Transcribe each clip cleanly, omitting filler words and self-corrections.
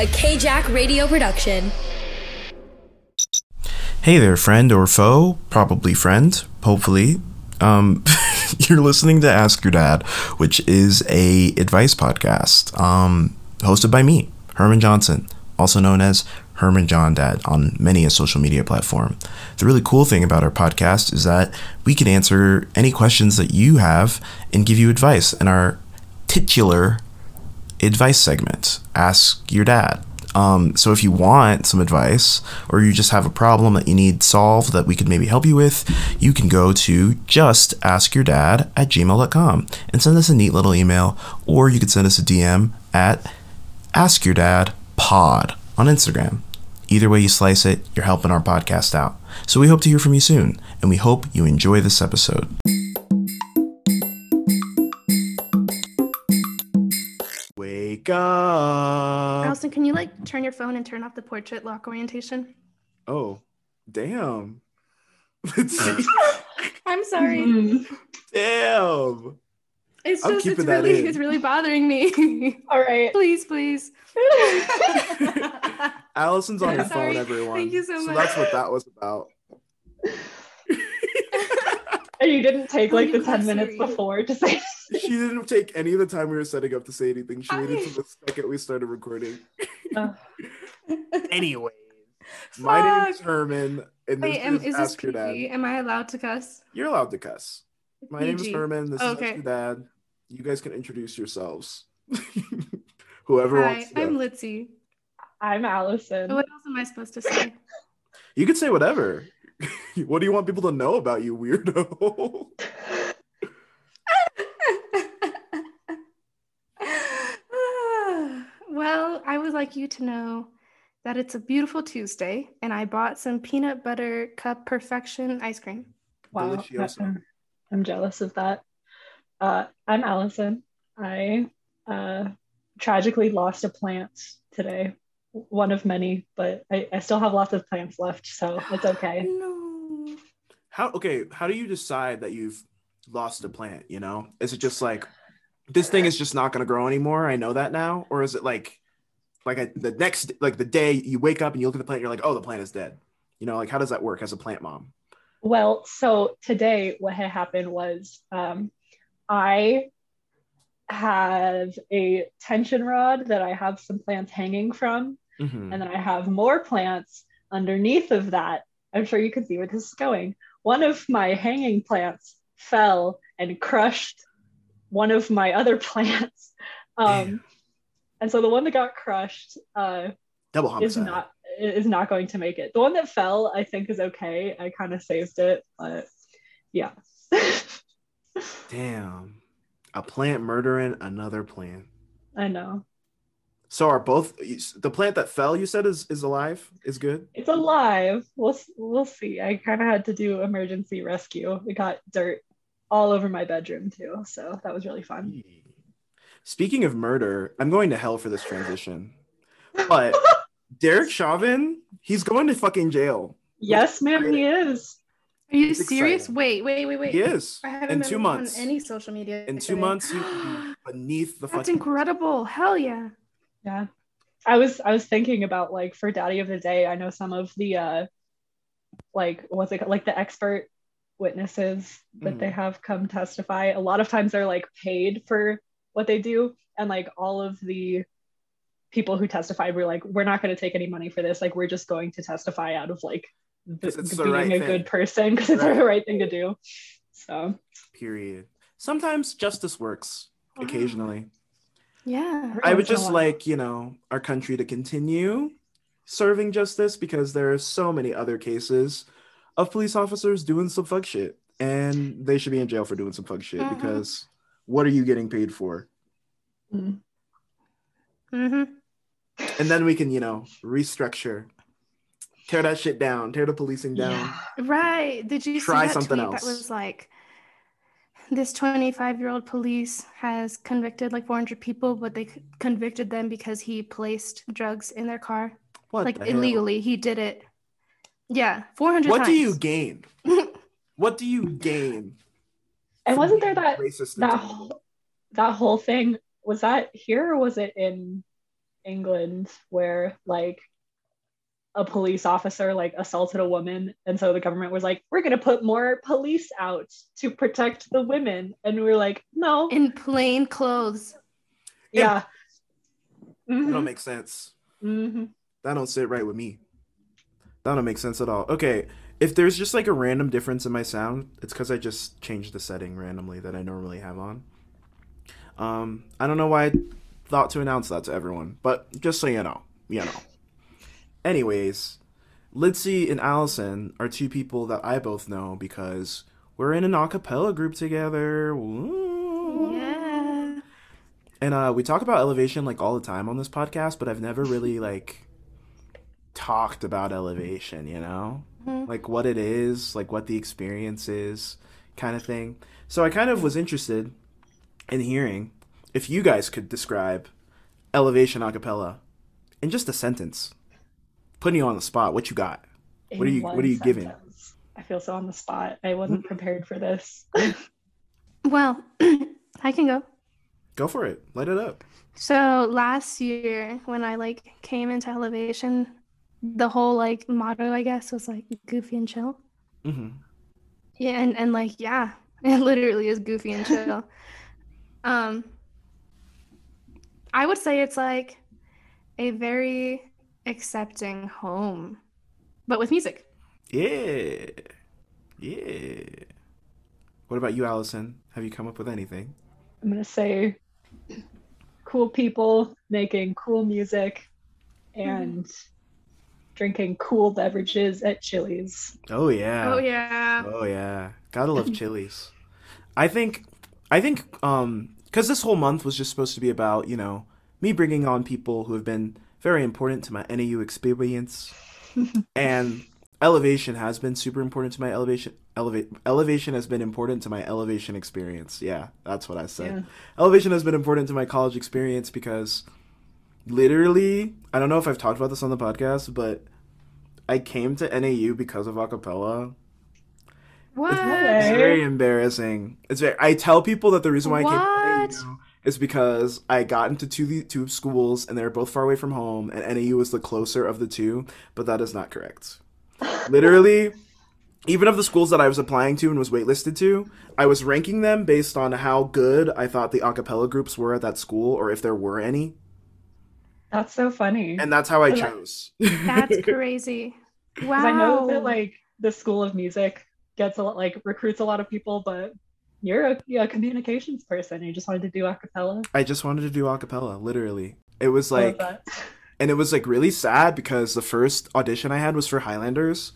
a K-Jack Radio production. Hey there, friend or foe, probably friend, hopefully. You're listening to Ask Your Dad, which is a advice podcast hosted by me, Herman Johnson, also known as Herman John Dad on many a social media platform. The really cool thing about our podcast is that we can answer any questions that you have and give you advice in our titular advice segment, Ask Your Dad. So if you want some advice or you just have a problem that you need solved that we could maybe help you with, you can go to justaskyourdad@gmail.com and send us a neat little email, or you could send us a DM at Ask Your Dad Pod on Instagram. Either way you slice it, you're helping our podcast out. So we hope to hear from you soon, and we hope you enjoy this episode. Wake up. Allison, can you turn your phone and turn off the portrait lock orientation? Oh, damn. Let's see. I'm sorry. Mm-hmm. Damn. It's just, it's really bothering me. All right. Please. Allison's on her phone, everyone. Thank you so much. So that's what that was about. And you didn't take the 10 minutes before to say anything. She didn't take any of the time we were setting up to say anything. She waited till the second we started recording. Anyway. My name is Herman. And is this PG? Am I allowed to cuss? You're allowed to cuss. My name is Herman. This is Ask Your Dad. You guys can introduce yourselves. Whoever wants to. I'm litzy. I'm Allison. What else am I supposed to say? You could say whatever. What do you want people to know about you, weirdo? Well, I would like you to know that it's a beautiful Tuesday, and I bought some peanut butter cup perfection ice cream. Wow. Delicioso. I'm jealous of that. I'm Allison. I tragically lost a plant today. One of many, but I still have lots of plants left, so it's okay. No. How do you decide that you've lost a plant, you know? Is it just this thing is just not going to grow anymore, I know that now? Or is it the day you wake up and you look at the plant, you're like, oh, the plant is dead. You know, how does that work as a plant mom? Well, so today what had happened was I have a tension rod that I have some plants hanging from, mm-hmm. and then I have more plants underneath of that. I'm sure you can see where this is going. One of my hanging plants fell and crushed one of my other plants. And so the one that got crushed double homicide. is not going to make it. The one that fell, I think, is okay. I kind of saved it, but yeah. Damn. A plant murdering another plant. I know. So are both, the plant that fell, you said, is alive? Is good? It's alive. We'll see. I kind of had to do emergency rescue. It got dirt all over my bedroom too, so that was really fun. Speaking of murder, I'm going to hell for this transition. But Derek Chauvin, he's going to fucking jail. Yes, ma'am, he is. Are you serious? Exciting. Wait. He is. I haven't been on any social media. In 2 months, he will be beneath the fucking... That's incredible. Hell yeah. Yeah. I was thinking about, for Daddy of the Day, I know some of the, the expert witnesses that they have come testify. A lot of times they're, paid for what they do. And, all of the people who testified were we're not going to take any money for this. We're just going to testify out of, good person because it's the right thing to do. So period. Sometimes justice works. Wow. Occasionally. Yeah. I would just our country to continue serving justice because there are so many other cases of police officers doing some fuck shit, and they should be in jail for doing some fuck shit, mm-hmm. because what are you getting paid for? Mm-hmm. And then we can, restructure. Tear that shit down. Tear the policing down. Yeah. Right. Did you try something else? That was this 25-year-old police has convicted 400 people, but they convicted them because he placed drugs in their car. What the hell? Illegally. He did it. Yeah, 400 times. What do you gain? What do you gain? And wasn't there that whole thing? Was that here or was it in England where like a police officer like assaulted a woman, and so the government was like, we're gonna put more police out to protect the women, and we were like, no, in plain clothes. Yeah, mm-hmm. That don't make sense. Mm-hmm. That don't sit right with me. That don't make sense at all. Okay, if there's just like a random difference in my sound, it's because I just changed the setting randomly that I normally have on. I don't know why I thought to announce that to everyone, but just so you know, you know. Anyways, litzy and Allison are two people that I both know because we're in an a cappella group together. Ooh. Yeah. And we talk about Elevation like all the time on this podcast, but I've never really like talked about Elevation, you know? Mm-hmm. Like what it is, like what the experience is, kind of thing. So I kind of was interested in hearing if you guys could describe Elevation a cappella in just a sentence. Putting you on the spot. What you got? What are you giving? I feel so on the spot. I wasn't prepared for this. Well, I can go. Go for it. Light it up. So last year when I like came into Elevation, the whole like motto, I guess, was like goofy and chill. Mm-hmm. Yeah, and like, yeah, it literally is goofy and chill. I would say it's like a very accepting home, but with music. Yeah. What about you, Allison? Have you come up with anything? I'm gonna say cool people making cool music and drinking cool beverages at Chili's. Oh yeah. Gotta love Chili's. I think because this whole month was just supposed to be about, you know, me bringing on people who have been very important to my NAU experience, and Elevation has been super important to my Elevation has been important to my Elevation experience. Yeah, that's what I said. Yeah. Elevation has been important to my college experience because literally, I don't know if I've talked about this on the podcast, but I came to NAU because of a cappella. What? It's very embarrassing. I tell people that the reason why I came to NAU is because I got into two schools, and they were both far away from home, and NAU was the closer of the two, but that is not correct. Literally, even of the schools that I was applying to and was waitlisted to, I was ranking them based on how good I thought the a cappella groups were at that school, or if there were any. That's so funny. And that's how I chose. That's crazy. Wow. I know that, like, the School of Music gets a lot, like, recruits a lot of people, but you're a communications person. You just wanted to do a cappella. I just wanted to do a cappella, literally. It was like, and it was like really sad because the first audition I had was for Highlanders,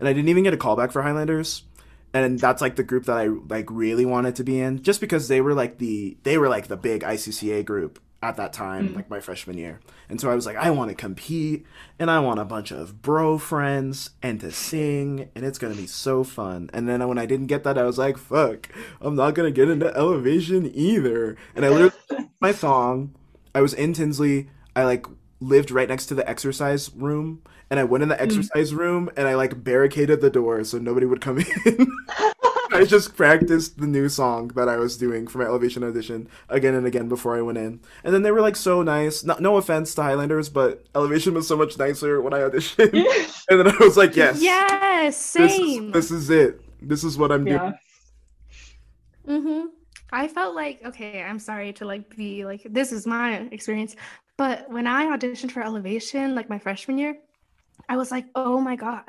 and I didn't even get a callback for Highlanders, and that's like the group that I like really wanted to be in, just because they were like the big ICCA group at that time, like my freshman year. And so I was like, I want to compete, and I want a bunch of bro friends and to sing, and it's going to be so fun. And then when I didn't get that, I was like, fuck, I'm not going to get into Elevation either. And I literally my song. I was in Tinsley. I like lived right next to the exercise room, and I went in the exercise room, and I like barricaded the door so nobody would come in. I just practiced the new song that I was doing for my Elevation audition again and again before I went in. And then they were like so nice. No offense to Highlanders, but Elevation was so much nicer when I auditioned. And then I was like, yes, same. This is it. This is what I'm doing. Mm-hmm. I felt like, okay, I'm sorry to like be like, this is my experience, but when I auditioned for Elevation, like my freshman year, I was like, oh my God,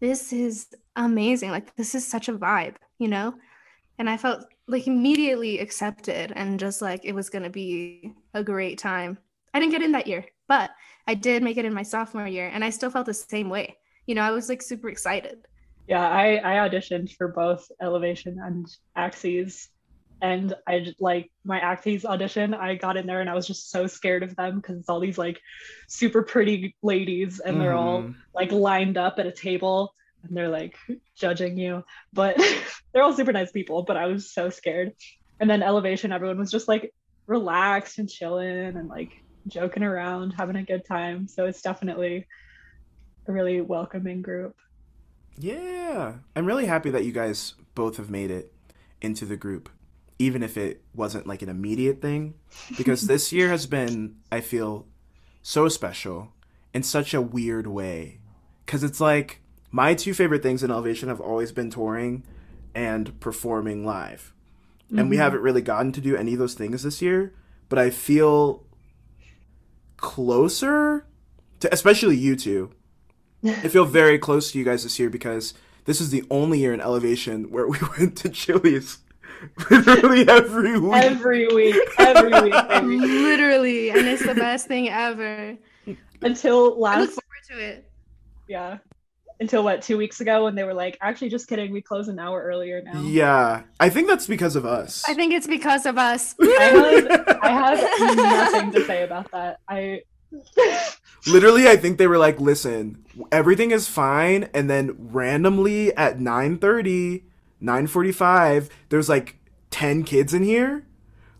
this is amazing. Like, this is such a vibe, you know? And I felt like immediately accepted and just like it was going to be a great time. I didn't get in that year, but I did make it in my sophomore year, and I still felt the same way. You know, I was like super excited. Yeah, I auditioned for both Elevation and Axies, and I just, like, my Axies audition, I got in there and I was just so scared of them because it's all these like super pretty ladies, and they're all like lined up at a table, and they're like judging you, but they're all super nice people, but I was so scared. And then Elevation, everyone was just like relaxed and chilling and like joking around, having a good time. So it's definitely a really welcoming group. Yeah, I'm really happy that you guys both have made it into the group, even if it wasn't like an immediate thing, because this year has been, I feel, so special in such a weird way. Because it's like, my two favorite things in Elevation have always been touring and performing live. Mm-hmm. And we haven't really gotten to do any of those things this year. But I feel closer to, especially you two. I feel very close to you guys this year because this is the only year in Elevation where we went to Chili's literally every week. Every week. Literally. And it's the best thing ever. I look forward to it. Yeah. Until what, 2 weeks ago when they were like, actually, just kidding, we close an hour earlier now. Yeah. I think that's because of us. I think it's because of us. I have nothing to say about that. Literally, I think they were like, listen, everything is fine, and then randomly at 9:30, 9:45, there's like 10 kids in here.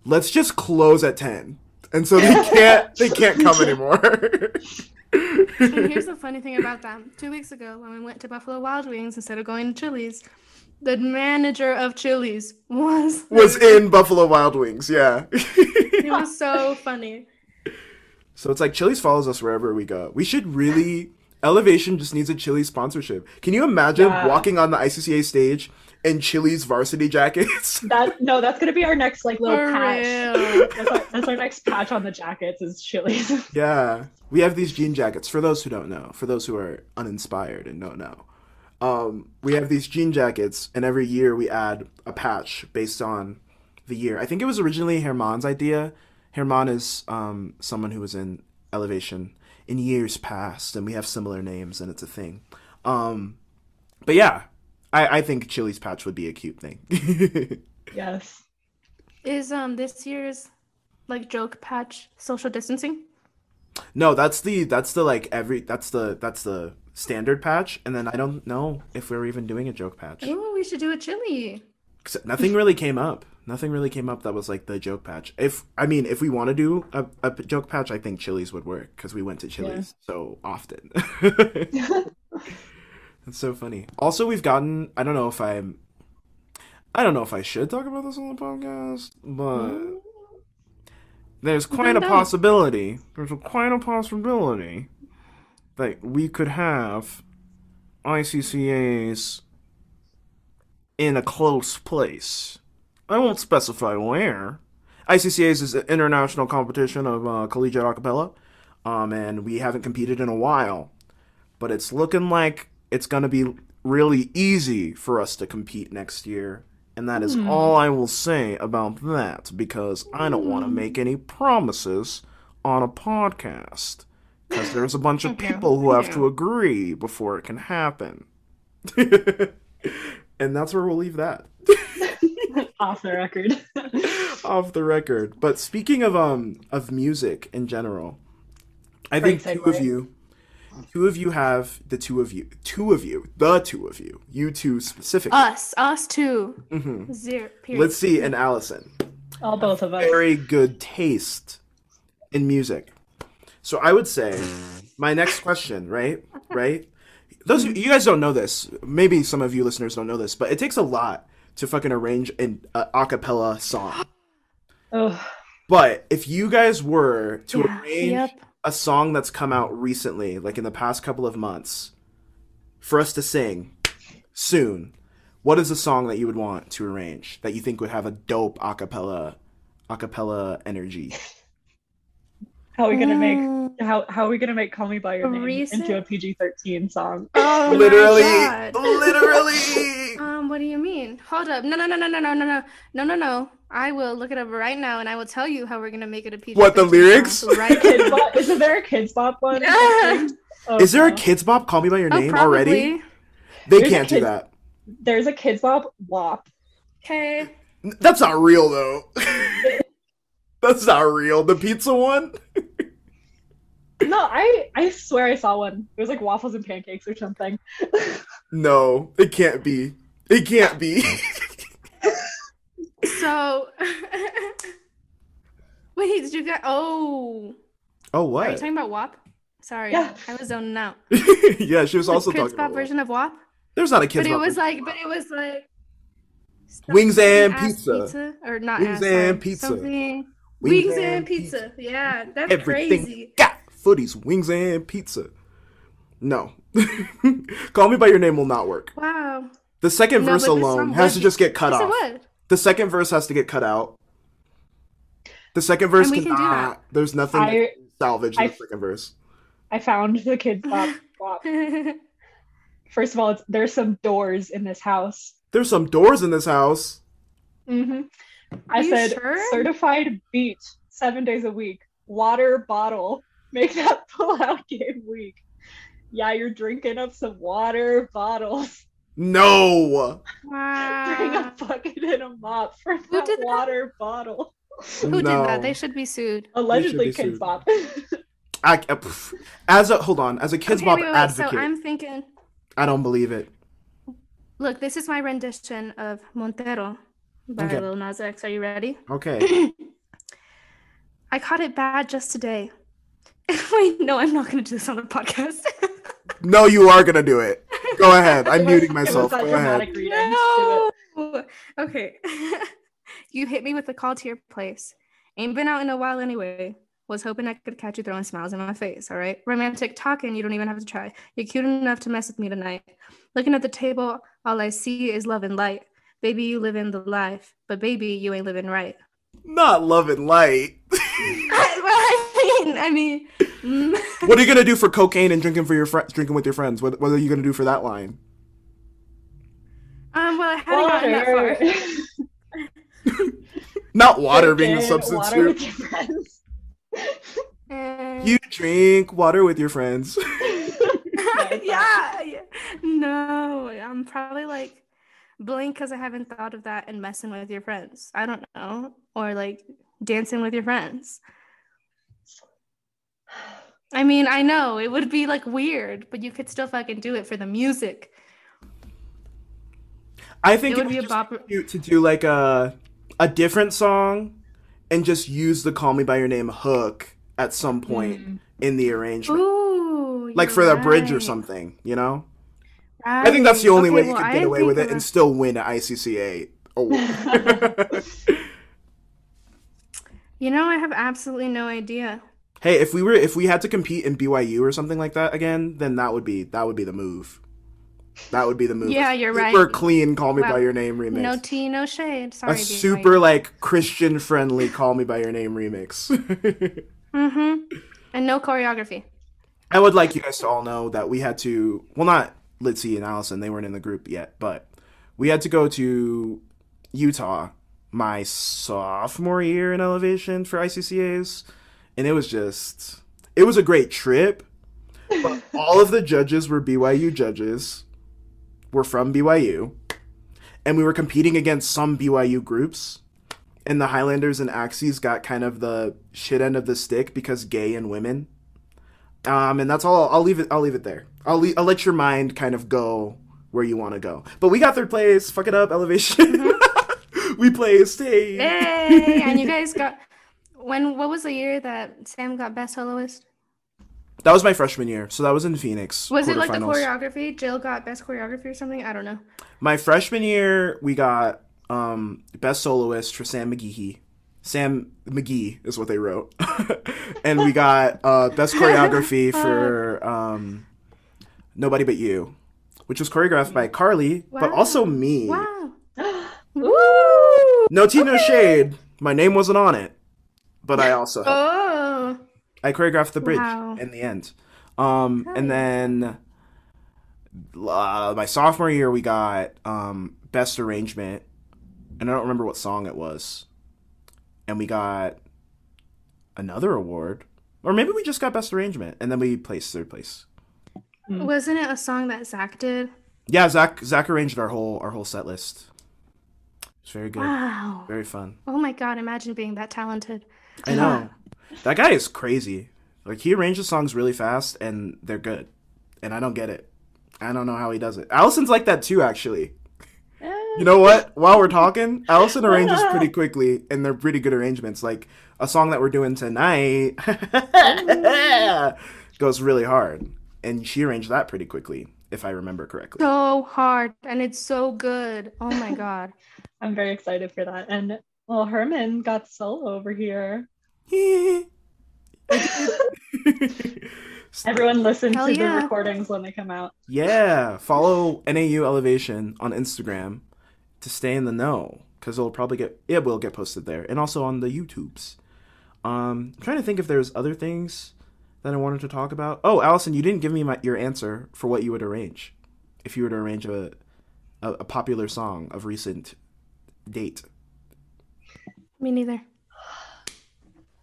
Let's just close at 10. And so they can't come anymore. And here's the funny thing about them. 2 weeks ago, when we went to Buffalo Wild Wings instead of going to Chili's, the manager of Chili's was in Buffalo Wild Wings. Yeah, it was so funny. So it's like Chili's follows us wherever we go. We should really. Elevation just needs a Chili's sponsorship. Can you imagine walking on the ICCA stage in Chili's varsity jackets? That's gonna be our next like little patch. That's our next patch on the jackets is Chili's. Yeah, we have these jean jackets. For those who don't know, for those who are uninspired and don't know, we have these jean jackets, and every year we add a patch based on the year. I think it was originally Herman's idea. Herman is someone who was in Elevation in years past, and we have similar names, and it's a thing. But yeah, I think Chili's patch would be a cute thing. Yes. Is this year's like joke patch social distancing? No, that's the standard patch, and then I don't know if we're even doing a joke patch. Oh, we should do a Chili. Nothing really came up. Nothing really came up that was like the joke patch. If we want to do a joke patch, I think Chili's would work because we went to Chili's so often. That's so funny. Also, we've gotten, I don't know if I should talk about this on the podcast, but there's quite a possibility that we could have ICCAs in a close place. I won't specify where. ICCAs is an international competition of collegiate a cappella, and we haven't competed in a while. But it's looking like it's going to be really easy for us to compete next year. And that is all I will say about that, because I don't want to make any promises on a podcast. Because there's a bunch of people who have to agree before it can happen. And that's where we'll leave that. Off the record. Off the record. But speaking of music in general, I think you two specifically. Us two. Mm-hmm. Zero. Period. Litzy and Allison. All both of us. Very good taste in music. So I would say my next question, right? Those of you guys don't know this. Maybe some of you listeners don't know this, but it takes a lot to fucking arrange an a cappella song. Oh. But if you guys were to arrange a song that's come out recently, like in the past couple of months, for us to sing soon, what is a song that you would want to arrange that you think would have a dope a cappella energy? How are we gonna make Call Me By Your Name into a PG-13 song? Oh, literally. What do you mean? Hold up. No. I will look it up right now, and I will tell you how we're gonna make it a PG-13. What, the lyrics? Right. Isn't there a Kids Bop one? Yeah. Oh, is there a Kids Bop Call Me By Your Name already? They can't do that. There's a Kids Bop WAP. Okay. That's not real though. That's not real. The pizza one? No, I swear I saw one. It was like waffles and pancakes or something. No, it can't be. It can't be. So, wait, did you get? Oh, what? Are you talking about WAP? Sorry, I was zoning out. Yeah, she was also talking about version of WAP. There's not a kids. But it was like wings and pizza, or not? Wings and pizza. Wings and pizza. Yeah, that's everything crazy. Got footies, wings and pizza. No. Call Me By Your Name will not work. Wow. The second verse alone has to just get cut off. The second verse has to get cut out. The second verse cannot. There's nothing to salvage in the second verse. I found the Kid Bop. First of all, there's some doors in this house. There's some doors in this house? Mm-hmm. I said, sure? Certified beach, 7 days a week. Water bottle. Make that pull-out game week. Yeah, you're drinking up some water bottles. No! Wow. Bring a bucket and a mop for that water bottle. Who did that? They should be sued. Allegedly, Kids Bop. As a Kids Bop advocate. So I'm thinking... I don't believe it. Look, this is my rendition of Montero by Lil Nas X. Are you ready? Okay. I caught it bad just today. Wait, no, I'm not going to do this on the podcast. No, you are going to do it. Go ahead. I'm muting myself. Go ahead. No. Okay. You hit me with a call to your place. Ain't been out in a while anyway. Was hoping I could catch you throwing smiles in my face, all right? Romantic talking, you don't even have to try. You're cute enough to mess with me tonight. Looking at the table, all I see is love and light. Baby, you living the life, but baby, you ain't living right. Not love and light. I mean. What are you gonna do for cocaine and drinking with your friends? What are you gonna do for that line? Well, I haven't gotten that far. Not water being a substitute. You drink water with your friends. yeah. No, I'm probably like blank because I haven't thought of that, and messing with your friends. I don't know. Or like dancing with your friends. I mean, I know it would be like weird, but you could still fucking do it for the music. I think it would be cute to do like a different song. And just use the Call Me By Your Name hook at some point in the arrangement. Ooh, like for the bridge or something, you know? Right. I think that's the only way you can get away with it and still win an ICCA award. You know, I have absolutely no idea. Hey, if we had to compete in BYU or something like that again, then that would be the move. That would be the move. Yeah, you're super right. Super clean Call Me By Your Name remix. No tea, no shade. Sorry. A super like Christian friendly Call Me By Your Name remix. Mm-hmm. And no choreography. I would like you guys to all know that we had to, well, not Litzy and Allison, they weren't in the group yet, but we had to go to Utah my sophomore year in Elevation for ICCAs. And it was a great trip. But all of the judges were BYU judges. We're from BYU, and we were competing against some BYU groups, and the Highlanders and Axies got kind of the shit end of the stick because gay and women, and that's all. I'll leave it there. I'll let your mind kind of go where you want to go. But we got third place. Fuck it up, Elevation. Mm-hmm. We placed. Hey, and you guys got what was the year that Sam got best soloist? That was my freshman year, so that was in Phoenix. Was it like the choreography? Jill got best choreography or something? I don't know. My freshman year, we got best soloist for Sam McGee. Sam McGee is what they wrote. And we got best choreography for Nobody But You, which was choreographed by Carly, but also me. Wow. Ooh. No tea, no shade. My name wasn't on it, but I also helped. I choreographed the bridge in the end. And then my sophomore year, we got best arrangement. And I don't remember what song it was. And we got another award. Or maybe we just got best arrangement. And then we placed third place. Wasn't it a song that Zach did? Yeah, Zach arranged our whole set list. It's very good. Wow. Very fun. Oh my God, imagine being that talented. I know. That guy is crazy. Like, he arranges songs really fast, and they're good. And I don't get it. I don't know how he does it. Allison's like that, too, actually. You know what? While we're talking, Allison arranges pretty quickly, and they're pretty good arrangements. Like, a song that we're doing tonight goes really hard. And she arranged that pretty quickly, if I remember correctly. So hard, and it's so good. Oh, my God. I'm very excited for that. And, well, Herman got solo over here. Everyone listen to the recordings when they come out. Yeah, follow NAU Elevation on Instagram to stay in the know, because it'll probably get posted there, and also on the YouTubes. I'm trying to think if there's other things that I wanted to talk about. Oh, Allison, you didn't give me your answer for what you would arrange if you were to arrange a popular song of recent date. Me neither.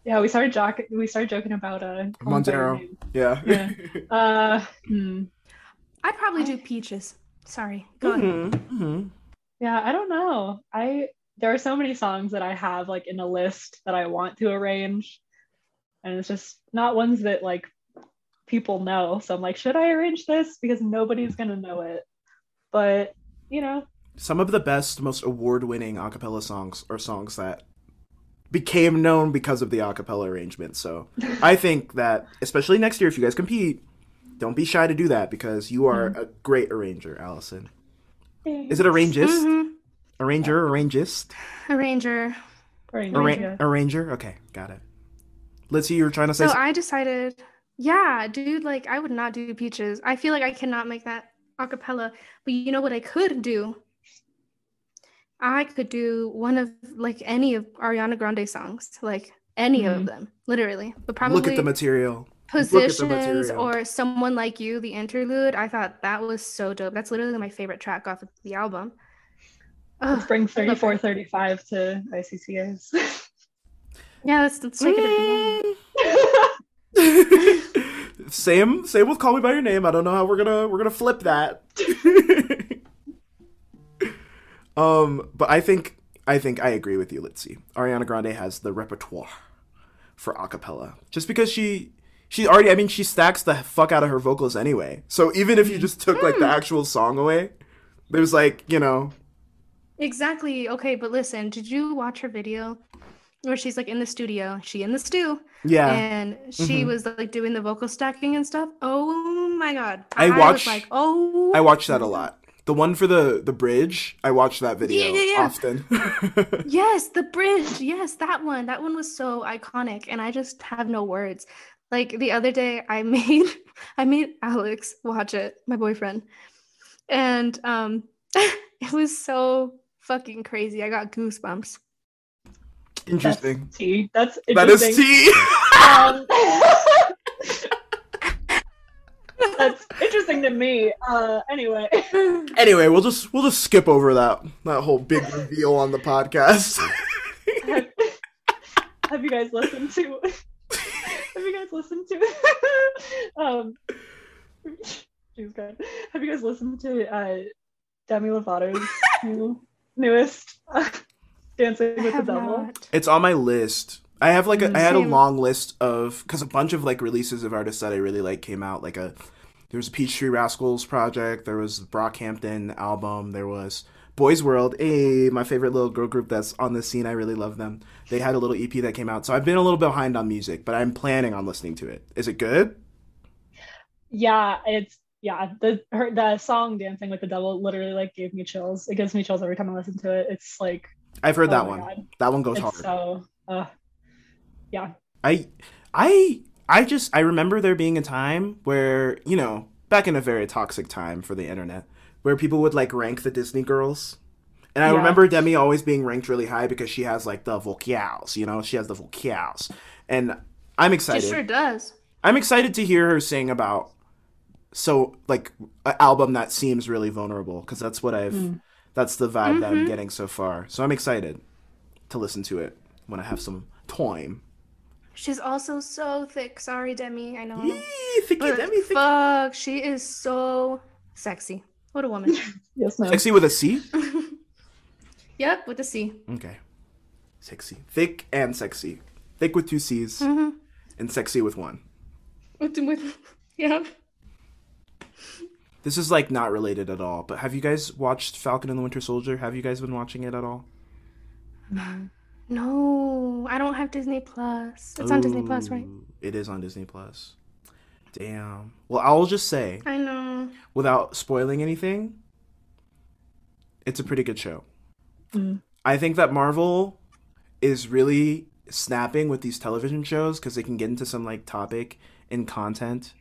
Yeah, we started joking about Montero. Yeah. I'd probably do Peaches. Sorry. Go ahead. Mm-hmm. Yeah, I don't know. There are so many songs that I have like in a list that I want to arrange, and it's just not ones that like people know. So I'm like, should I arrange this? Because nobody's gonna know it. But you know, some of the best, most award-winning a cappella songs are songs that became known because of the a cappella arrangement. So I think that, especially next year, if you guys compete, don't be shy to do that, because you are a great arranger, Allison. Thanks. Is it arrangist? Mm-hmm. Arranger, arrangist? Arranger. Arranger? Okay, got it. Litzy, you were trying to say something? So I decided, I would not do Peaches. I feel like I cannot make that a cappella. But you know what I could do? I could do one of, any of Ariana Grande's songs. Any of them, literally. But probably Look at the Material. Positions or Someone Like You, the interlude. I thought that was so dope. That's literally my favorite track off of the album. Let's bring 34-35 to ICCA's. Yeah, let's take it. Same with Call Me By Your Name. I don't know how we're gonna flip that. But I think I agree with you, Litzy. Ariana Grande has the repertoire for a cappella, just because she already. I mean, she stacks the fuck out of her vocals anyway. So even if you just took the actual song away, there's Exactly. Okay, but listen, did you watch her video where she's in the studio? She in the stew. Yeah. And she was doing the vocal stacking and stuff. Oh my god. I watch that a lot. The one for the bridge, I watch that video often. Yes, the bridge. Yes, that one. That one was so iconic, and I just have no words. The other day I made Alex watch it, my boyfriend. And it was so fucking crazy. I got goosebumps. Interesting. That's tea. That's interesting. That is tea. That's interesting to me. Anyway, we'll just skip over that whole big reveal on the podcast. Have you guys listened to? She's good. Have you guys listened to? Demi Lovato's newest Dancing with the Devil. Not. It's on my list. I have I had a long list of, because a bunch of releases of artists that I really like came out. There was a Peachtree Rascals project. There was the Brockhampton album. There was Boys World. Hey, my favorite little girl group that's on the scene. I really love them. They had a little EP that came out. So I've been a little behind on music, but I'm planning on listening to it. Is it good? Yeah, it's. Yeah, the song "Dancing with the Devil" literally gave me chills. It gives me chills every time I listen to it. It's I've heard that one. God. That one goes hard. So, yeah. I remember there being a time where, back in a very toxic time for the internet, where people would rank the Disney girls, and I remember Demi always being ranked really high because she has the vocals. She has the vocals, and I'm excited. She sure does. I'm excited to hear her sing about. So, an album that seems really vulnerable, because that's what that's the vibe that I'm getting so far. So I'm excited to listen to it when I have some time. She's also so thick. Sorry, Demi. I know. Yee, thicky Demi. Thick. Fuck, she is so sexy. What a woman. Yes, ma'am. Sexy with a C? Yep, with a C. Okay. Sexy. Thick and sexy. Thick with two C's and sexy with one. Yeah. This is not related at all, but have you guys watched Falcon and the Winter Soldier? Have you guys been watching it at all? No, I don't have Disney Plus. It's on Disney Plus, right? It is on Disney Plus. Damn. Well, I'll just say, I know, without spoiling anything, it's a pretty good show. I think that Marvel is really snapping with these television shows because they can get into some topic and content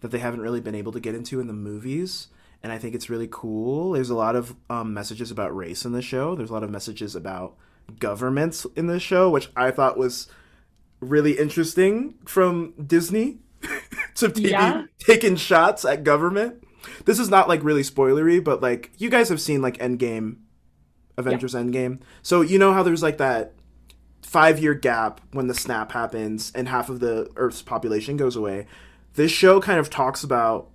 that they haven't really been able to get into in the movies. And I think it's really cool. There's a lot of messages about race in the show. There's a lot of messages about governments in the show, which I thought was really interesting from Disney to TV taking shots at government. This is not like really spoilery, but like you guys have seen like Endgame, Avengers Endgame. So you know how there's like that 5-year gap when the snap happens and half of the Earth's population goes away. This show kind of talks about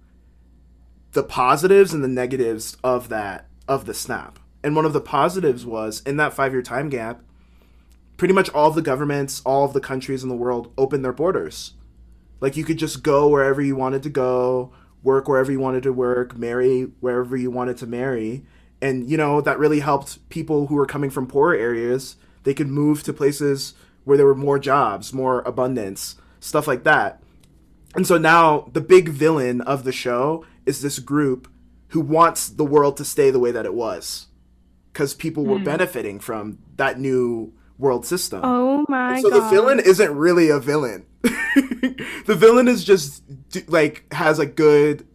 the positives and the negatives of that, of the snap. And one of the positives was in that 5-year time gap, pretty much all of the governments, all of the countries in the world opened their borders. Like you could just go wherever you wanted to go, work wherever you wanted to work, marry wherever you wanted to marry. And, you know, that really helped people who were coming from poorer areas. They could move to places where there were more jobs, more abundance, stuff like that. And so now the big villain of the show is this group who wants the world to stay the way that it was because people were benefiting from that new world system. Oh, my God. So the villain isn't really a villain. The villain is just like has a good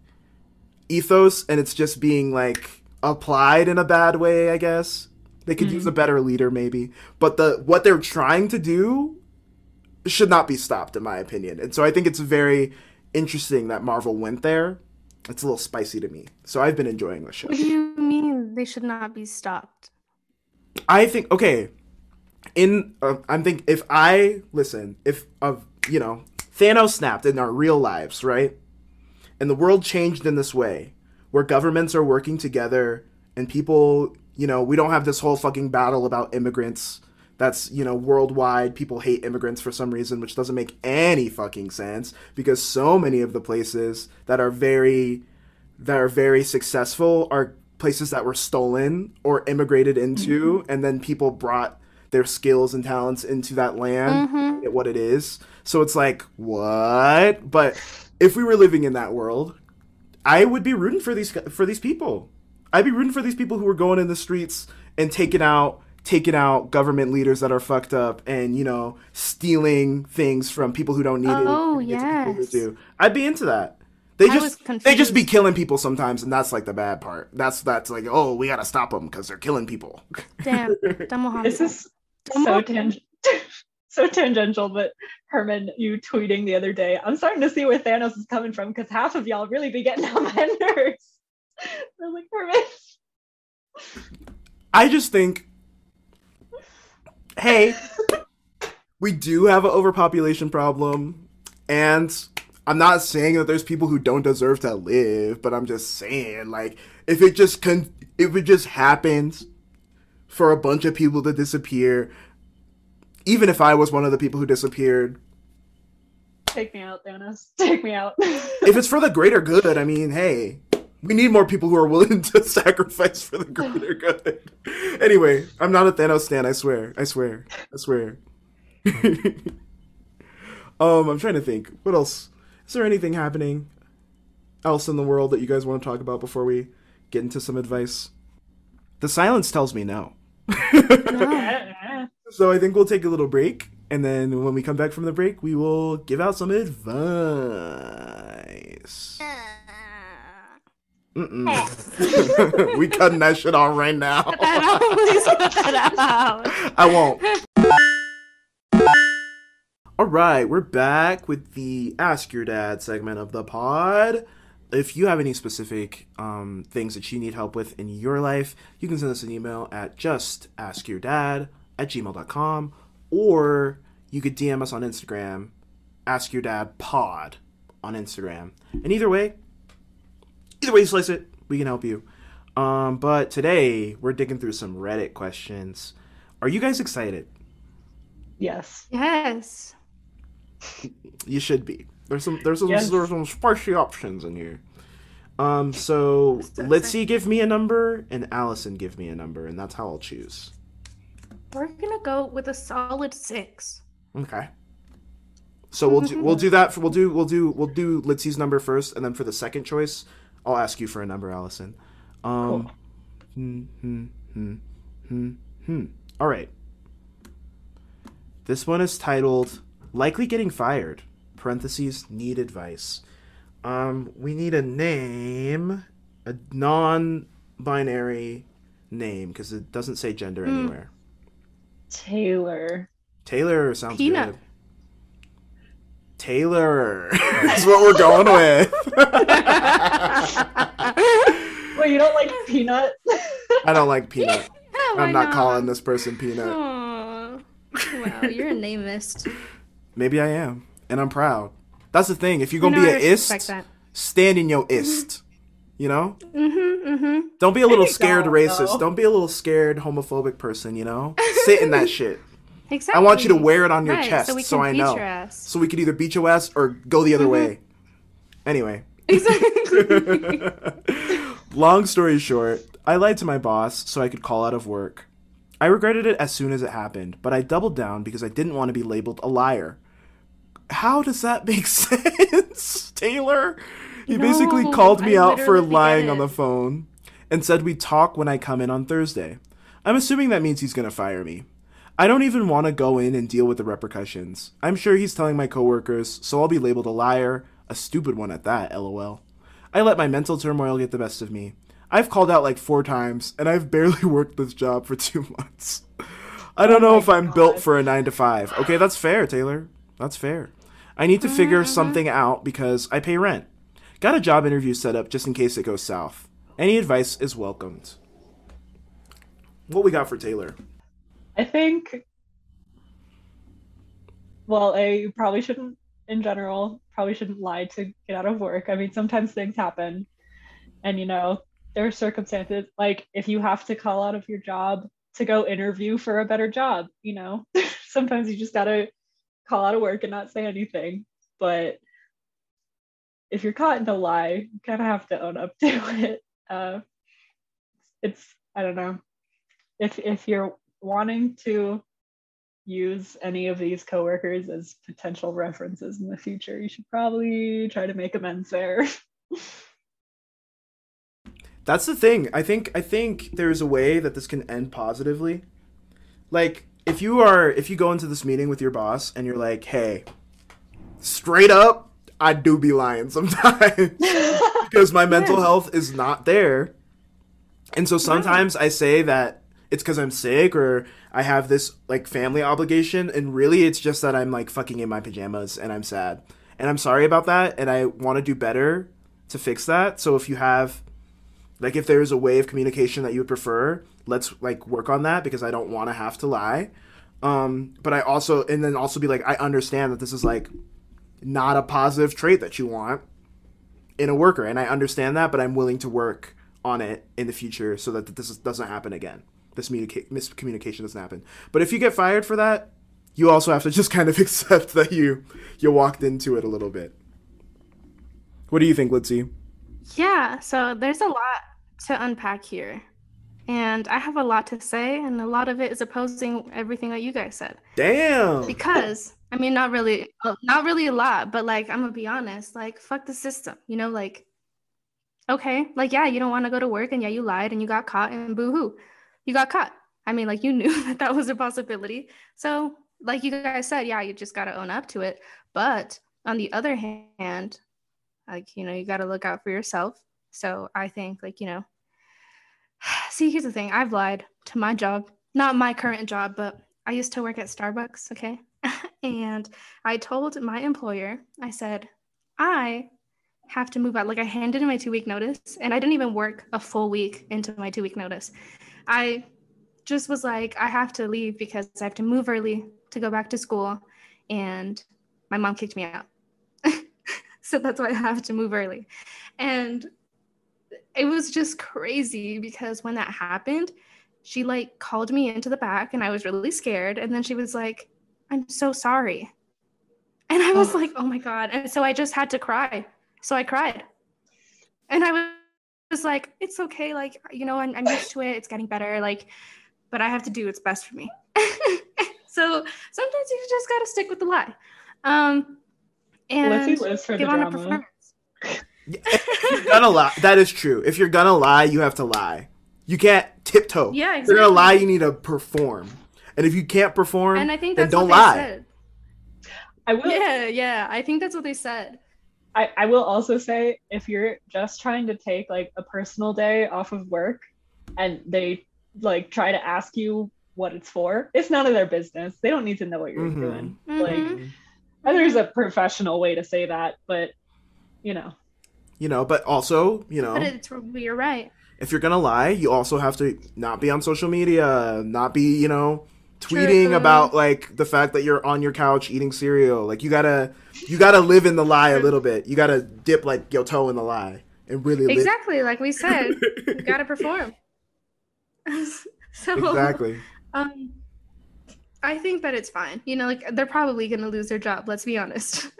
ethos and it's just being like applied in a bad way, I guess. They could use a better leader maybe. But what they're trying to do should not be stopped, in my opinion. And so I think it's very interesting that Marvel went there. It's a little spicy to me. So I've been enjoying the show. What do you mean they should not be stopped? I think, okay, if Thanos snapped in our real lives, right? And the world changed in this way where governments are working together and people, you know, we don't have this whole fucking battle about immigrants that's, you know, worldwide. People hate immigrants for some reason, which doesn't make any fucking sense because so many of the places that are very successful are places that were stolen or immigrated into and then people brought their skills and talents into that land, what it is. So it's like, what? But if we were living in that world, I would be rooting for these people. I'd be rooting for these people who are going in the streets and taking out government leaders that are fucked up and, you know, stealing things from people who don't need it. Oh, yes. I'd be into that. They just be killing people sometimes, and that's like the bad part. That's like, oh, we gotta stop them because they're killing people. Damn, this is so tangential. But Herman, you tweeting the other day, I'm starting to see where Thanos is coming from because half of y'all really be getting on my nerves. I was like, Herman, I just think, hey, we do have an overpopulation problem, and I'm not saying that there's people who don't deserve to live, but I'm just saying, like, if it just happens for a bunch of people to disappear, even if I was one of the people who disappeared, take me out, Thanos. Take me out. If it's for the greater good, I mean, hey, we need more people who are willing to sacrifice for the greater good. Anyway, I'm not a Thanos stan. I swear. I'm trying to think. What else? Is there anything happening else in the world that you guys want to talk about before we get into some advice? The silence tells me no. So I think we'll take a little break, and then when we come back from the break, we will give out some advice. Mm-mm. We cutting that shit off right now. Cut that out. Please cut that out. I won't. All right, we're back with the Ask Your Dad segment of the pod. If you have any specific things that you need help with in your life, you can send us an email at justaskyourdad@gmail.com, or you could DM us on Instagram, Ask Your Dad Pod on Instagram. And either way you slice it, we can help you. But today, we're digging through some Reddit questions. Are you guys excited? Yes. Yes. You should be. There's some spicy options in here. So litzy give me a number and Allison give me a number, and that's how I'll choose. We're gonna go with a solid 6. Okay. So we'll do litzy's number first, and then for the second choice, I'll ask you for a number, Allison. All right. This one is titled "Likely Getting Fired." (Need advice). We need a name, a non-binary name, because it doesn't say gender anywhere. Taylor. Taylor sounds good. Taylor. That's what we're going with. Wait, you don't like Peanut? I don't like Peanut. I'm not calling this person Peanut. Aww. Wow, you're a nameist. Maybe I am, and I'm proud. That's the thing. If you're going to be an ist, stand in your ist. You know? Mm-hmm, mm-hmm. Don't be a little scared racist. Don't be a little scared homophobic person, you know? Sit in that shit. Exactly. I want you to wear it on your chest so I know. So we could either beat your ass or go the other way. Anyway. Exactly. Long story short, I lied to my boss so I could call out of work. I regretted it as soon as it happened, but I doubled down because I didn't want to be labeled a liar. How does that make sense, Taylor? He basically called me out for lying on the phone and said we talk when I come in on Thursday. I'm assuming that means he's going to fire me. I don't even want to go in and deal with the repercussions. I'm sure he's telling my coworkers, so I'll be labeled a liar, a stupid one at that, lol. I let my mental turmoil get the best of me. I've called out like 4 times, and I've barely worked this job for 2 months. I don't know if I'm built for a 9-to-5. Okay, that's fair, Taylor. That's fair. I need to figure something out because I pay rent. Got a job interview set up just in case it goes south. Any advice is welcomed. What we got for Taylor? I think, well, A, you probably shouldn't, in general, probably shouldn't lie to get out of work. I mean, sometimes things happen. And, you know, there are circumstances, like if you have to call out of your job to go interview for a better job, you know, sometimes you just got to call out of work and not say anything. But if you're caught in a lie, you kind of have to own up to it. It's, I don't know, if you're wanting to use any of these coworkers as potential references in the future, you should probably try to make amends there. That's the thing. I think there's a way that this can end positively. Like, if you go into this meeting with your boss and you're like, hey, straight up, I do be lying sometimes because my mental health is not there. And so sometimes I say that it's because I'm sick or I have this like family obligation. And really it's just that I'm like fucking in my pajamas and I'm sad and I'm sorry about that. And I want to do better to fix that. So if you have, like, if there is a way of communication that you would prefer, let's, like, work on that because I don't want to have to lie. But I also – and then also be like, I understand that this is, like, not a positive trait that you want in a worker. And I understand that, but I'm willing to work on it in the future so that this doesn't happen again. This miscommunication doesn't happen. But if you get fired for that, you also have to just kind of accept that you walked into it a little bit. What do you think, Litzy? Yeah, so there's a lot to unpack here. And I have a lot to say, and a lot of it is opposing everything that you guys said. Damn. Because, I mean, not really a lot, but, like, I'm going to be honest, like, fuck the system. You know, like, okay, like, yeah, you don't want to go to work, and yeah, you lied, and you got caught, and boo-hoo. You got caught. I mean, like, you knew that that was a possibility. So, like you guys said, yeah, you just got to own up to it. But on the other hand, like, you know, you got to look out for yourself. So I think, like, you know, see, here's the thing. I've lied to my job, not my current job, but I used to work at Starbucks. Okay. And I told my employer, I said, I have to move out. Like, I handed in my 2-week notice and I didn't even work a full week into my 2-week notice. I just was like, I have to leave because I have to move early to go back to school. And my mom kicked me out. So that's why I have to move early. And it was just crazy because when that happened, she like called me into the back and I was really scared. And then she was like, I'm so sorry. And I was like, oh my God. And so I just had to cry. So I cried. And I was like, it's okay. Like, you know, I'm used to it. It's getting better. Like, but I have to do what's best for me. So sometimes you just got to stick with the lie. And give on a performance. You're gonna lie. That is true. If you're gonna lie, you have to lie. You can't tiptoe. Yeah, exactly. If you're gonna lie, you need to perform. And if you can't perform, and I think that's then don't lie. Said. I will. Yeah, I think that's what they said. I will also say, if you're just trying to take like a personal day off of work and they like try to ask you what it's for, it's none of their business. They don't need to know what you're mm-hmm. doing. Mm-hmm. Like, there's a professional way to say that, but you know, but also, you know, but you're right. If you're going to lie, you also have to not be on social media, not be, you know, tweeting True. About like the fact that you're on your couch eating cereal. Like you gotta live in the lie a little bit. You gotta dip like your toe in the lie and really exactly live. Like we said, you gotta perform. So exactly. I think that it's fine. You know, like they're probably gonna lose their job. Let's be honest.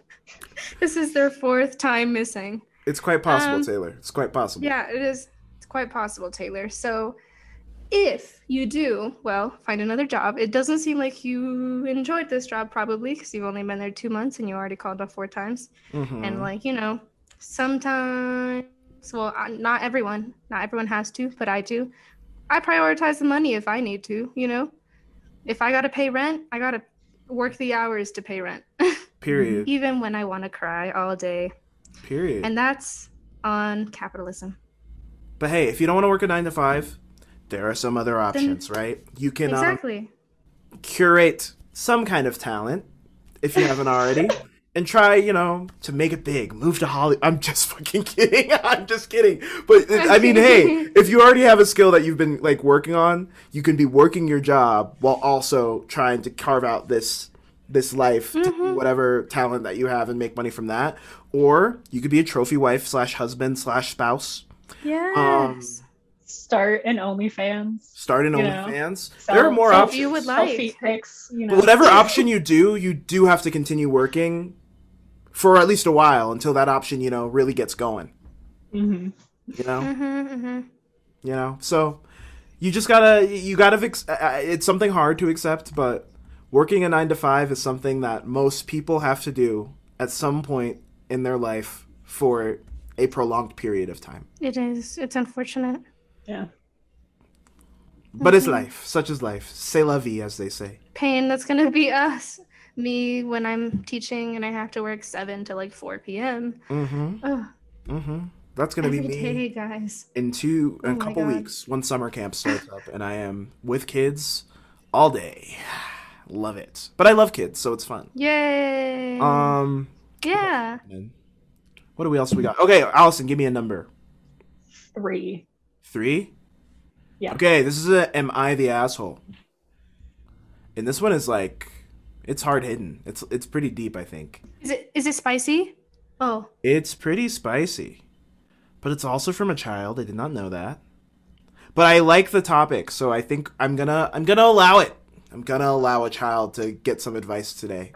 This is their fourth time missing. It's quite possible, Taylor. It's quite possible. Yeah, it is. It's quite possible, Taylor. So. If you do, well, find another job. It doesn't seem like you enjoyed this job probably because you've only been there 2 months and you already called off 4 times. Mm-hmm. And like, you know, sometimes, well, not everyone has to, but I do. I prioritize the money if I need to, you know. If I got to pay rent, I got to work the hours to pay rent. Period. Even when I want to cry all day. Period. And that's on capitalism. But hey, if you don't want to work a 9 to 5, there are some other options, then, right? You can exactly. Curate some kind of talent if you haven't already and try, you know, to make it big. Move to Hollywood. I'm just fucking kidding. I'm just kidding. But I mean, hey, if you already have a skill that you've been like working on, you can be working your job while also trying to carve out this life, mm-hmm. whatever talent that you have and make money from that. Or you could be a trophy wife /husband/spouse. Yes. Start an OnlyFans. There are more options. You would like. Selfie pics, you know. But whatever option you do have to continue working for at least a while until that option, you know, really gets going. Mm-hmm. You know? Mm-hmm, mm-hmm. You know? So you just gotta, it's something hard to accept, but working a 9 to 5 is something that most people have to do at some point in their life for a prolonged period of time. It is. It's unfortunate. Yeah. But it's life. Such is life. C'est la vie, as they say. Pain, that's going to be us. Me, when I'm teaching and I have to work 7 to like 4 p.m. Mm-hmm. Mm-hmm. That's going to be me day, guys. In a couple weeks, when summer camp starts up, and I am with kids all day. Love it. But I love kids, so it's fun. Yay. Yeah. What else we got? Okay, Allison, give me a number. 3. 3? Yeah. Okay, this is Am I the Asshole? And this one is like, it's hard hidden. It's pretty deep, I think. Is it spicy? Oh. It's pretty spicy. But it's also from a child. I did not know that. But I like the topic, so I think I'm gonna allow it. I'm gonna allow a child to get some advice today.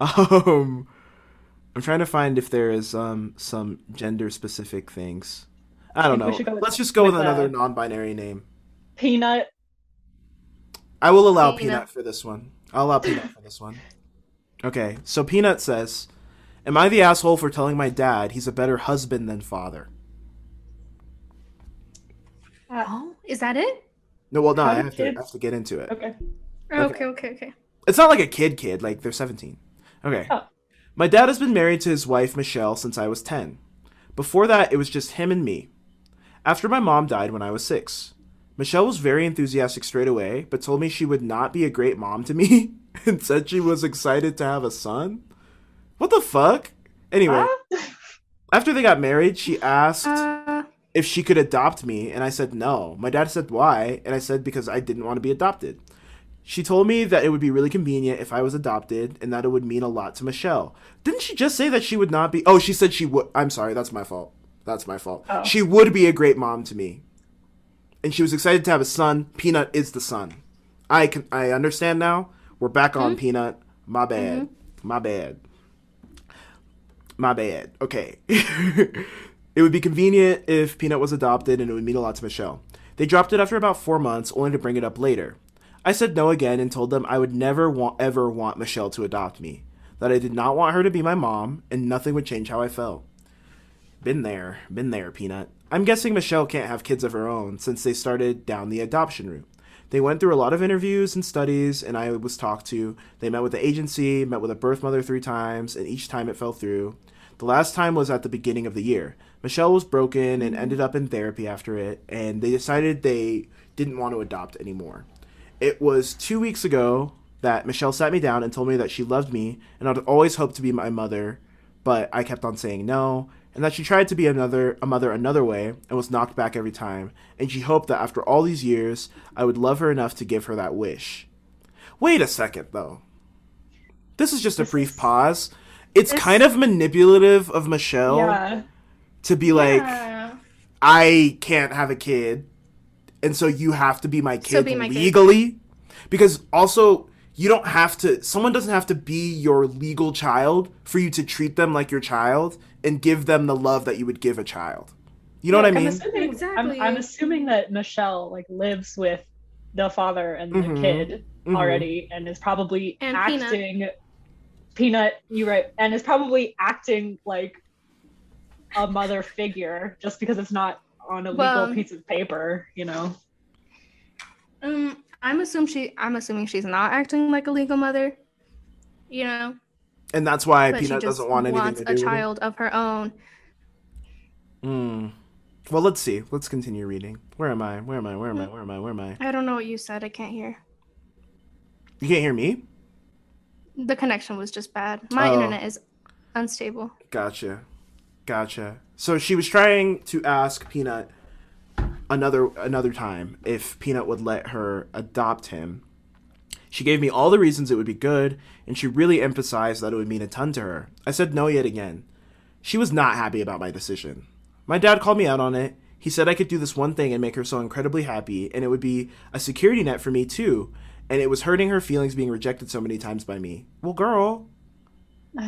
I'm trying to find if there is some gender specific things. I don't know. Let's just go with another non-binary name. Peanut. I will allow Peanut for this one. I'll allow Peanut for this one. Okay, so Peanut says, "Am I the asshole for telling my dad he's a better husband than father?" Is that it? No, well, no. I have to get into it. Okay. It's not like a kid. Like they're 17. Okay. Oh. My dad has been married to his wife Michelle since I was 10. Before that, it was just him and me. After my mom died when I was 6, Michelle was very enthusiastic straight away, but told me she would not be a great mom to me and said she was excited to have a son. What the fuck? Anyway, after they got married, she asked if she could adopt me, and I said no. My dad said why, and I said because I didn't want to be adopted. She told me that it would be really convenient if I was adopted and that it would mean a lot to Michelle. Didn't she just say that she would not be... Oh, she said she would... I'm sorry, that's my fault. Oh. She would be a great mom to me. And she was excited to have a son. Peanut is the son. I understand now. We're back on Peanut. My bad. Mm-hmm. My bad. Okay. It would be convenient if Peanut was adopted and it would mean a lot to Michelle. They dropped it after about 4 months, only to bring it up later. I said no again and told them I would never want Michelle to adopt me, that I did not want her to be my mom, and nothing would change how I felt. Been there, Peanut. I'm guessing Michelle can't have kids of her own since they started down the adoption route. They went through a lot of interviews and studies, and I was talked to. They met with the agency, met with a birth mother 3 times, and each time it fell through. The last time was at the beginning of the year. Michelle was broken and ended up in therapy after it, and they decided they didn't want to adopt anymore. It was 2 weeks ago that Michelle sat me down and told me that she loved me and I'd always hoped to be my mother, but I kept on saying no, and that she tried to be a mother another way and was knocked back every time, and she hoped that after all these years, I would love her enough to give her that wish. Wait a second, though. This is just a brief pause. It's kind of manipulative of Michelle to be like, I can't have a kid, and so you have to be my kid legally. Because also, you don't have to, someone doesn't have to be your legal child for you to treat them like your child and give them the love that you would give a child. You know what I mean? I'm assuming that Michelle lives with the father and the kid already and is probably acting... Peanut, you're right, and is probably acting like a mother figure just because it's not on a legal piece of paper, you know. I'm assuming she's not acting like a legal mother, you know. And that's why Peanut doesn't want anything to do with it. Wants a child of her own. Well, let's see. Let's continue reading. Where am I? I don't know what you said. I can't hear. You can't hear me? The connection was just bad. My internet is unstable. Gotcha. So she was trying to ask Peanut another time if Peanut would let her adopt him. She gave me all the reasons it would be good, and she really emphasized that it would mean a ton to her. I said no yet again. She was not happy about my decision. My dad called me out on it. He said I could do this one thing and make her so incredibly happy, and it would be a security net for me too. And it was hurting her feelings being rejected so many times by me. Well, girl,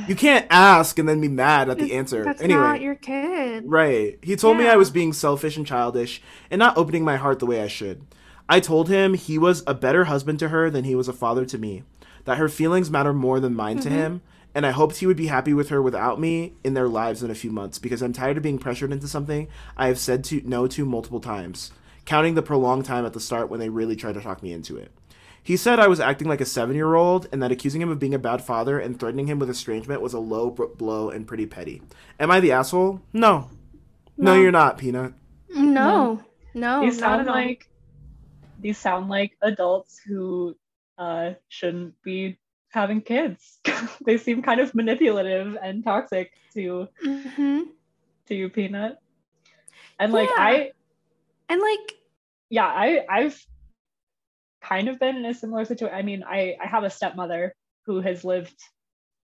you can't ask and then be mad at the answer. That's anyway, not your kid. Right. He told me I was being selfish and childish and not opening my heart the way I should. I told him he was a better husband to her than he was a father to me, that her feelings matter more than mine to him, and I hoped he would be happy with her without me in their lives in a few months because I'm tired of being pressured into something I have said no to multiple times, counting the prolonged time at the start when they really tried to talk me into it. He said I was acting like a 7-year-old and that accusing him of being a bad father and threatening him with estrangement was a low blow and pretty petty. Am I the asshole? No. No, you're not, Peanut. No. These sound like adults who shouldn't be having kids. They seem kind of manipulative and toxic to Peanut. And I've kind of been in a similar situation. I mean, I have a stepmother who has lived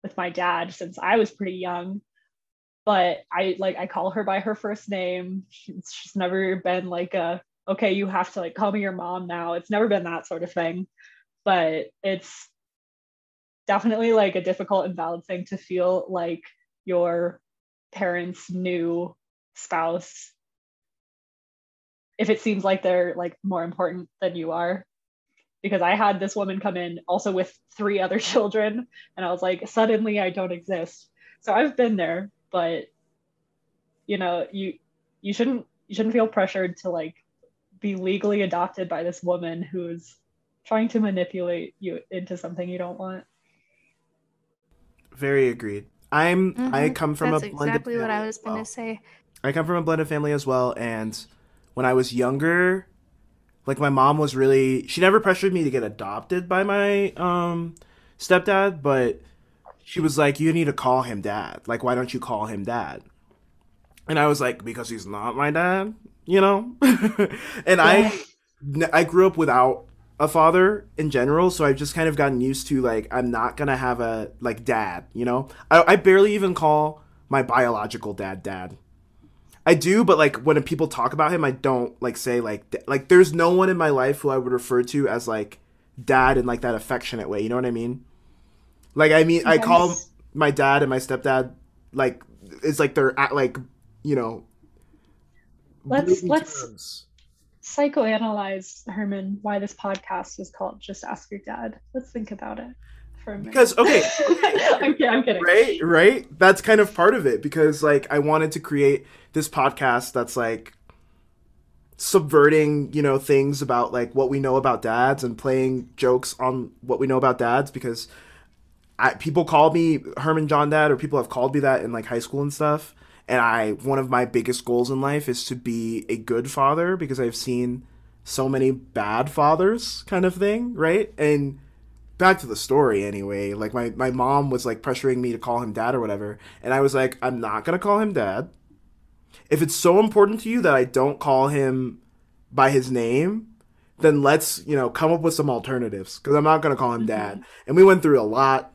with my dad since I was pretty young, but I call her by her first name. She's never been okay, you have to call me your mom now. It's never been that sort of thing, but it's definitely a difficult and valid thing to feel like your parents' new spouse, if it seems like they're more important than you are. Because I had this woman come in also with 3 other children, and I was like, suddenly I don't exist. So I've been there, but you know, you shouldn't feel pressured to be legally adopted by this woman who's trying to manipulate you into something you don't want. Very agreed. I come from a blended family. That's exactly what I was going to say. I come from a blended family as well, and when I was younger, my mom was she never pressured me to get adopted by my stepdad, but she was like, you need to call him dad. Why don't you call him dad? And I was like, because he's not my dad, you know? And I grew up without a father in general, so I've just kind of gotten used to, I'm not going to have a, dad, you know? I barely even call my biological dad. I do, but, when people talk about him, I don't, say, there's no one in my life who I would refer to as, dad in, that affectionate way. You know what I mean? Yes. I call my dad and my stepdad, it's they're at, you know. Let's psychoanalyze, Herman, why this podcast is called Just Ask Your Dad. Let's think about it for a minute. Because, I'm kidding. Right? That's kind of part of it, because, I wanted to create this podcast that's subverting, you know, things about like what we know about dads and playing jokes on what we know about dads, because people call me Herman John Dad, or people have called me that in like high school and stuff. And one of my biggest goals in life is to be a good father, because I've seen so many bad fathers, kind of thing. Right. And back to the story anyway, like my mom was like pressuring me to call him dad or whatever. And I was like, I'm not going to call him dad. If it's so important to you that I don't call him by his name, then let's, you know, come up with some alternatives, because I'm not going to call him dad. And we went through a lot.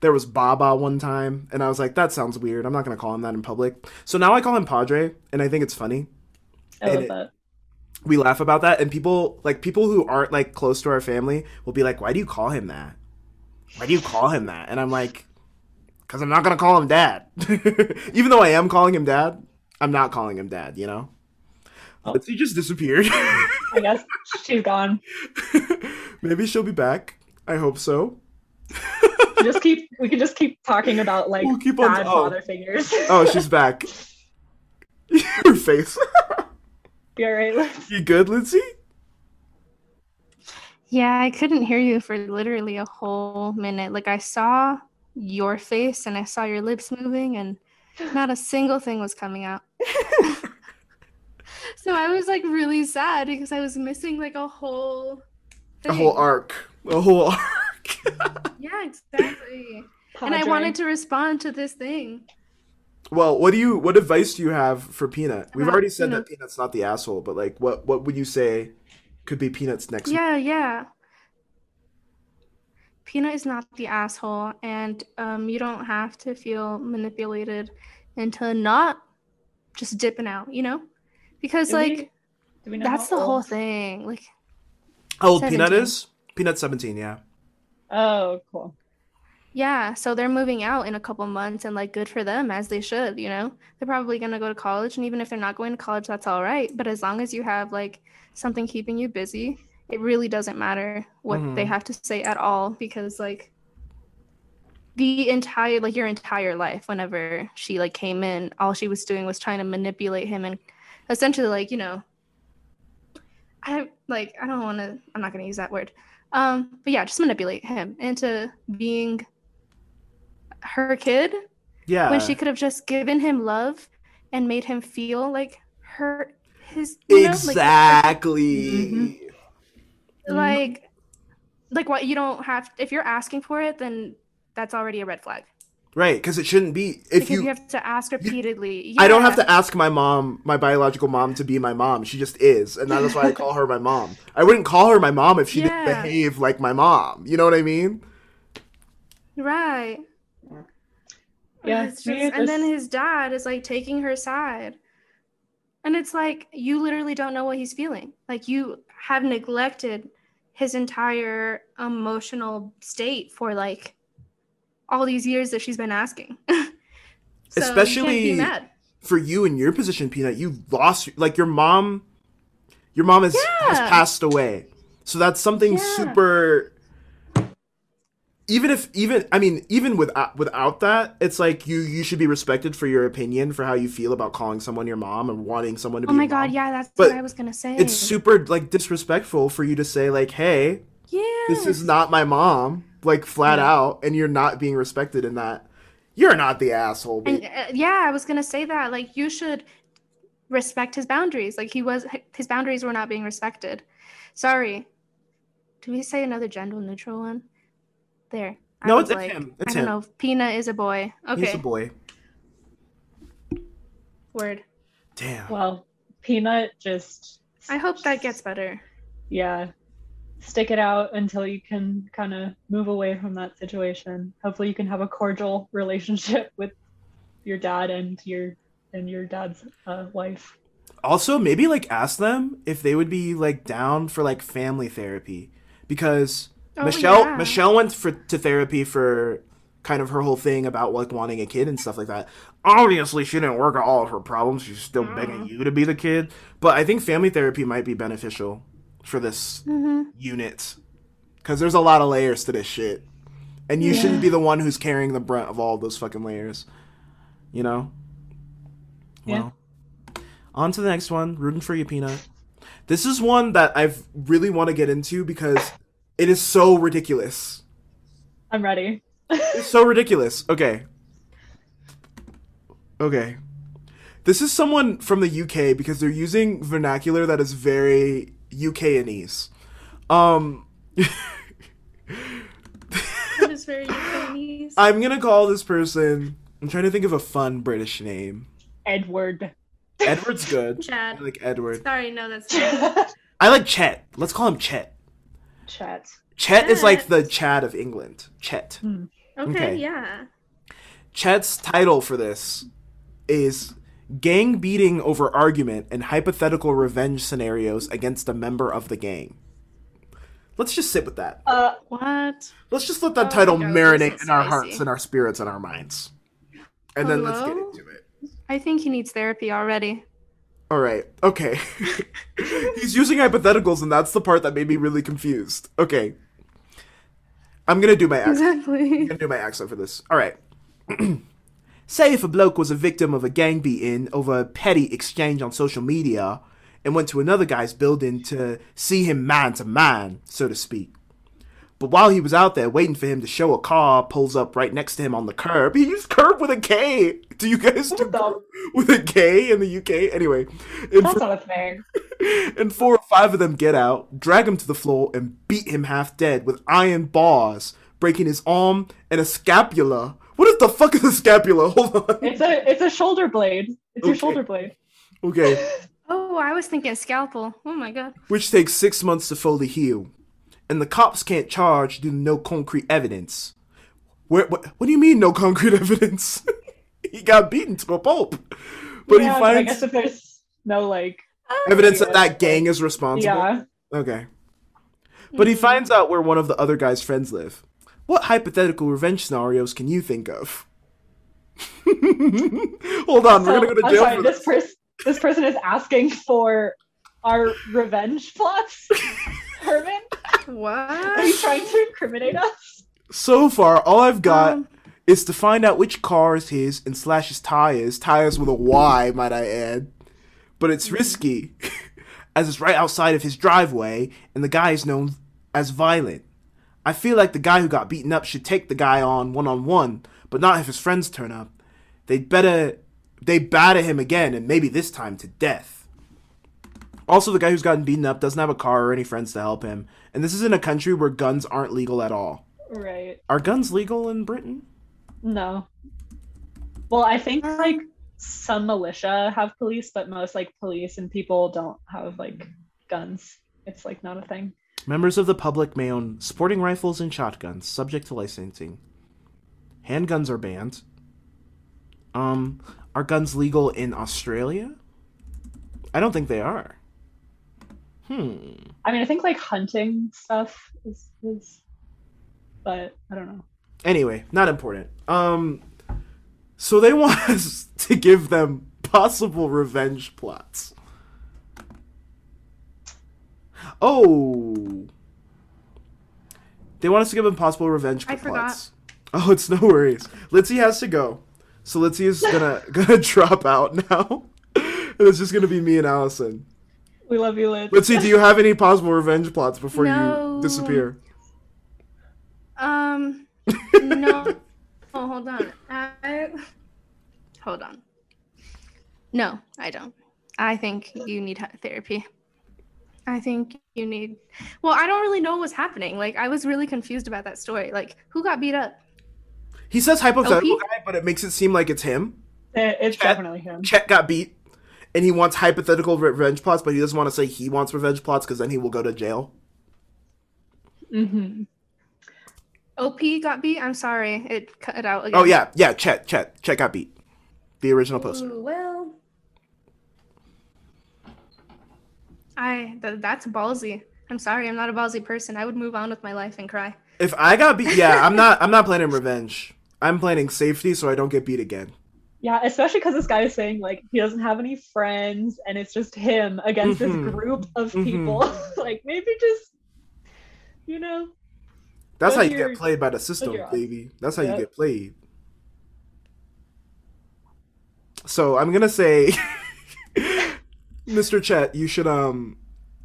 There was Baba one time, and I was like, that sounds weird. I'm not going to call him that in public. So now I call him Padre, and I think it's funny. I love that. We laugh about that, and people who aren't, like, close to our family will be like, why do you call him that? Why do you call him that? And I'm like, because I'm not going to call him dad. Even though I am calling him dad, I'm not calling him dad, you know? Oh. She just disappeared. I guess she's gone. Maybe she'll be back. I hope so. We can just keep talking about like bad father figures. Oh, she's back. Her face. You alright, Liz? You good, Lindsay? Yeah, I couldn't hear you for literally a whole minute. Like, I saw your face and I saw your lips moving, and not a single thing was coming out. So I was like really sad, because I was missing like a whole thing. A whole arc. Yeah, exactly. Padre. And I wanted to respond to this thing. Well, what advice do you have for Peanut? We've already said that Peanut's not the asshole, but like what would you say could be Peanut's next week? Yeah. Peanut is not the asshole, and you don't have to feel manipulated into not just dipping out, you know? Because that's the whole thing. Like, how old 17. Peanut is? Peanut's 17, yeah. Oh, cool. Yeah, so they're moving out in a couple months, and like, good for them, as they should, you know? They're probably going to go to college, and even if they're not going to college, that's all right. But as long as you have like something keeping you busy, it really doesn't matter what they have to say at all, because like your entire life, whenever she like came in, all she was doing was trying to manipulate him, and essentially like, you know, I'm not going to use that word. But yeah, just manipulate him into being her kid. Yeah. When she could have just given him love and made him feel like his. Exactly. Like what you don't have. If you're asking for it, then that's already a red flag. Right, because it shouldn't be. Because you have to ask repeatedly. Yeah. I don't have to ask my mom, my biological mom, to be my mom. She just is, and that is why I call her my mom. I wouldn't call her my mom if she didn't behave like my mom. You know what I mean? Right. Yeah. And then his dad is like taking her side, and it's like you literally don't know what he's feeling. Like, you have neglected his entire emotional state for like all these years that she's been asking. So especially you can't be mad. For you in your position, Peanut, you lost, like, your mom has passed away. So that's something super, even without that, it's like you should be respected for your opinion, for how you feel about calling someone your mom and wanting someone to be your mom. Oh my God, yeah, that's what I was going to say. It's super like disrespectful for you to say like, hey, this is not my mom. Like, flat out, and you're not being respected in that. You're not the asshole. And, I was gonna say that. Like, you should respect his boundaries. Like, his boundaries were not being respected. Sorry. Did we say another gender neutral one? There. No, it's like, him. It's him. I don't know. Peanut is a boy. Okay. He's a boy. Word. Damn. Well, Peanut just. I hope that gets better. Yeah. Stick it out until you can kind of move away from that situation. Hopefully you can have a cordial relationship with your dad and your dad's wife. Also, maybe like ask them if they would be like down for like family therapy, because Michelle went to therapy for kind of her whole thing about like wanting a kid and stuff like that. Obviously she didn't work out all of her problems. She's still begging you to be the kid, but I think family therapy might be beneficial for this unit, because there's a lot of layers to this shit, and you shouldn't be the one who's carrying the brunt of all those fucking layers, you know? Well, on to the next one. Rooting for you, Peanut. This is one that I really want to get into because it is so ridiculous. I'm ready. It's so ridiculous. Okay. This is someone from the UK because they're using vernacular that is very UK-anese. That is very UK-anese. I'm going to call this person... I'm trying to think of a fun British name. Edward. Edward's good. Chad. I like Edward. Sorry, no, that's not. I like Chet. Let's call him Chet. Chet is like the Chad of England. Chet. Mm. Okay, yeah. Chet's title for this is Gang Beating Over Argument and Hypothetical Revenge Scenarios Against a Member of the Gang. Let's just sit with that. What? Let's just let that title marinate in our hearts and our spirits and our minds. And then let's get into it. I think he needs therapy already. All right. Okay. He's using hypotheticals, and that's the part that made me really confused. Okay. I'm going to do my accent. Exactly. I'm going to do my accent for this. All right. Say if a bloke was a victim of a gang beating over a petty exchange on social media and went to another guy's building to see him man to man, so to speak. But while he was out there waiting for him to show, a car pulls up right next to him on the curb. He used curb with a K. Do you guys do curb with a K in the UK? Anyway. That's not a thing. And 4 or 5 of them get out, drag him to the floor, and beat him half dead with iron bars, breaking his arm and a scapula. What the fuck is a scapula? Hold on. It's a shoulder blade. It's your shoulder blade. Okay. Oh, I was thinking scalpel. Oh, my God. Which takes 6 months to fully heal. And the cops can't charge due to no concrete evidence. What do you mean, no concrete evidence? He got beaten to a pulp. But yeah, he finds... I guess if there's no, like... evidence that gang is responsible? Yeah. Okay. But he finds out where one of the other guy's friends live. What hypothetical revenge scenarios can you think of? Hold on, we're going to go to jail. I'm sorry, this person is asking for our revenge plots? Herman? What? Are you trying to incriminate us? So far, all I've got is to find out which car is his and slash his tires. Tires with a Y, might I add. But it's risky, as it's right outside of his driveway, and the guy is known as violent. I feel like the guy who got beaten up should take the guy on one-on-one, but not if his friends turn up. They batter him again, and maybe this time to death. Also, the guy who's gotten beaten up doesn't have a car or any friends to help him, and this is in a country where guns aren't legal at all. Right. Are guns legal in Britain? No. Well, I think, like, some militia have police, but most, like, police and people don't have, like, guns. It's, like, not a thing. Members of the public may own sporting rifles and shotguns, subject to licensing. Handguns are banned. Are guns legal in Australia? I don't think they are. I mean, I think, like, hunting stuff is... But, I don't know. Anyway, not important. So they want us to give them possible revenge plots. Oh. They want us to give them possible revenge plots. I forgot. Oh, it's no worries. Litzy has to go. So Litzy is gonna drop out now. And it's just gonna be me and Allison. We love you, Litzy. Litzy, do you have any possible revenge plots before you disappear? No. Oh, hold on. Hold on. No, I don't. I think you need therapy. I think you need... Well, I don't really know what was happening. Like, I was really confused about that story. Like, who got beat up? He says hypothetical guy, but it makes it seem like it's him. It's definitely him. Chet got beat, and he wants hypothetical revenge plots, but he doesn't want to say he wants revenge plots because then he will go to jail. Mm-hmm. OP got beat? I'm sorry. It cut it out again. Oh, yeah. Yeah, Chet got beat. The original poster. Well... that's ballsy. I'm sorry, I'm not a ballsy person. I would move on with my life and cry. If I got beat, yeah, I'm not planning revenge. I'm planning safety so I don't get beat again. Yeah, especially because this guy is saying, like, he doesn't have any friends and it's just him against this group of people. Like, maybe just, you know. That's how you get played by the system, baby. That's how you get played. So I'm gonna say... Mr. Chet, you should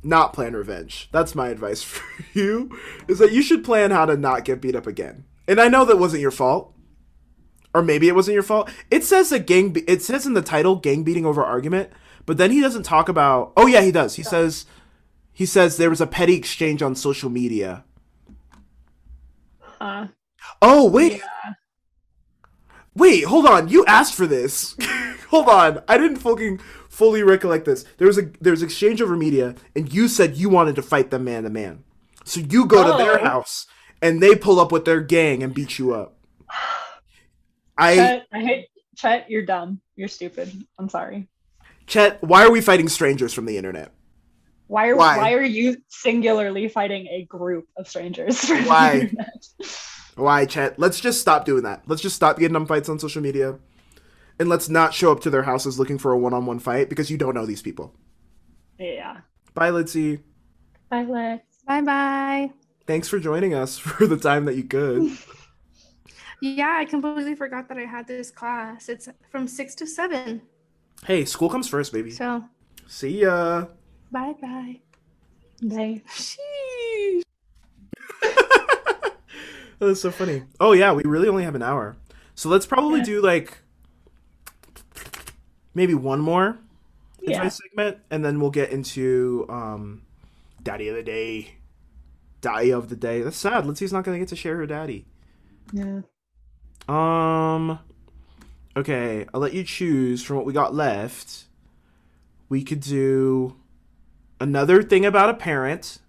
not plan revenge. That's my advice for you, is that you should plan how to not get beat up again. And I know that wasn't your fault. Or maybe it wasn't your fault. It says that it says in the title, gang beating over argument, but then he doesn't talk about, oh yeah, he does. He says there was a petty exchange on social media. Oh, wait. Yeah. Wait, hold on. You asked for this. Hold on. I didn't fucking fully recollect this. There was exchange over media, and you said you wanted to fight them man to man. So you go to their house, and they pull up with their gang and beat you up. I hate Chet. You're dumb. You're stupid. I'm sorry. Chet, why are we fighting strangers from the internet? Why are you singularly fighting a group of strangers from the internet? Why, Chet? Let's just stop doing that. Let's just stop getting them fights on social media. And let's not show up to their houses looking for a one-on-one fight, because you don't know these people. Yeah. Bye, Litzy. Bye, Litz. Bye-bye. Thanks for joining us for the time that you could. Yeah, I completely forgot that I had this class. It's from 6 to 7. Hey, school comes first, baby. So. See ya. Bye-bye. Bye. Sheesh. That's so funny. Oh, yeah, we really only have an hour. So let's probably do, like, maybe one more advice segment, and then we'll get into Daddy of the Day. Daddy of the Day. That's sad. Litzy's not going to get to share her daddy. Yeah. Okay, I'll let you choose from what we got left. We could do another thing about a parent.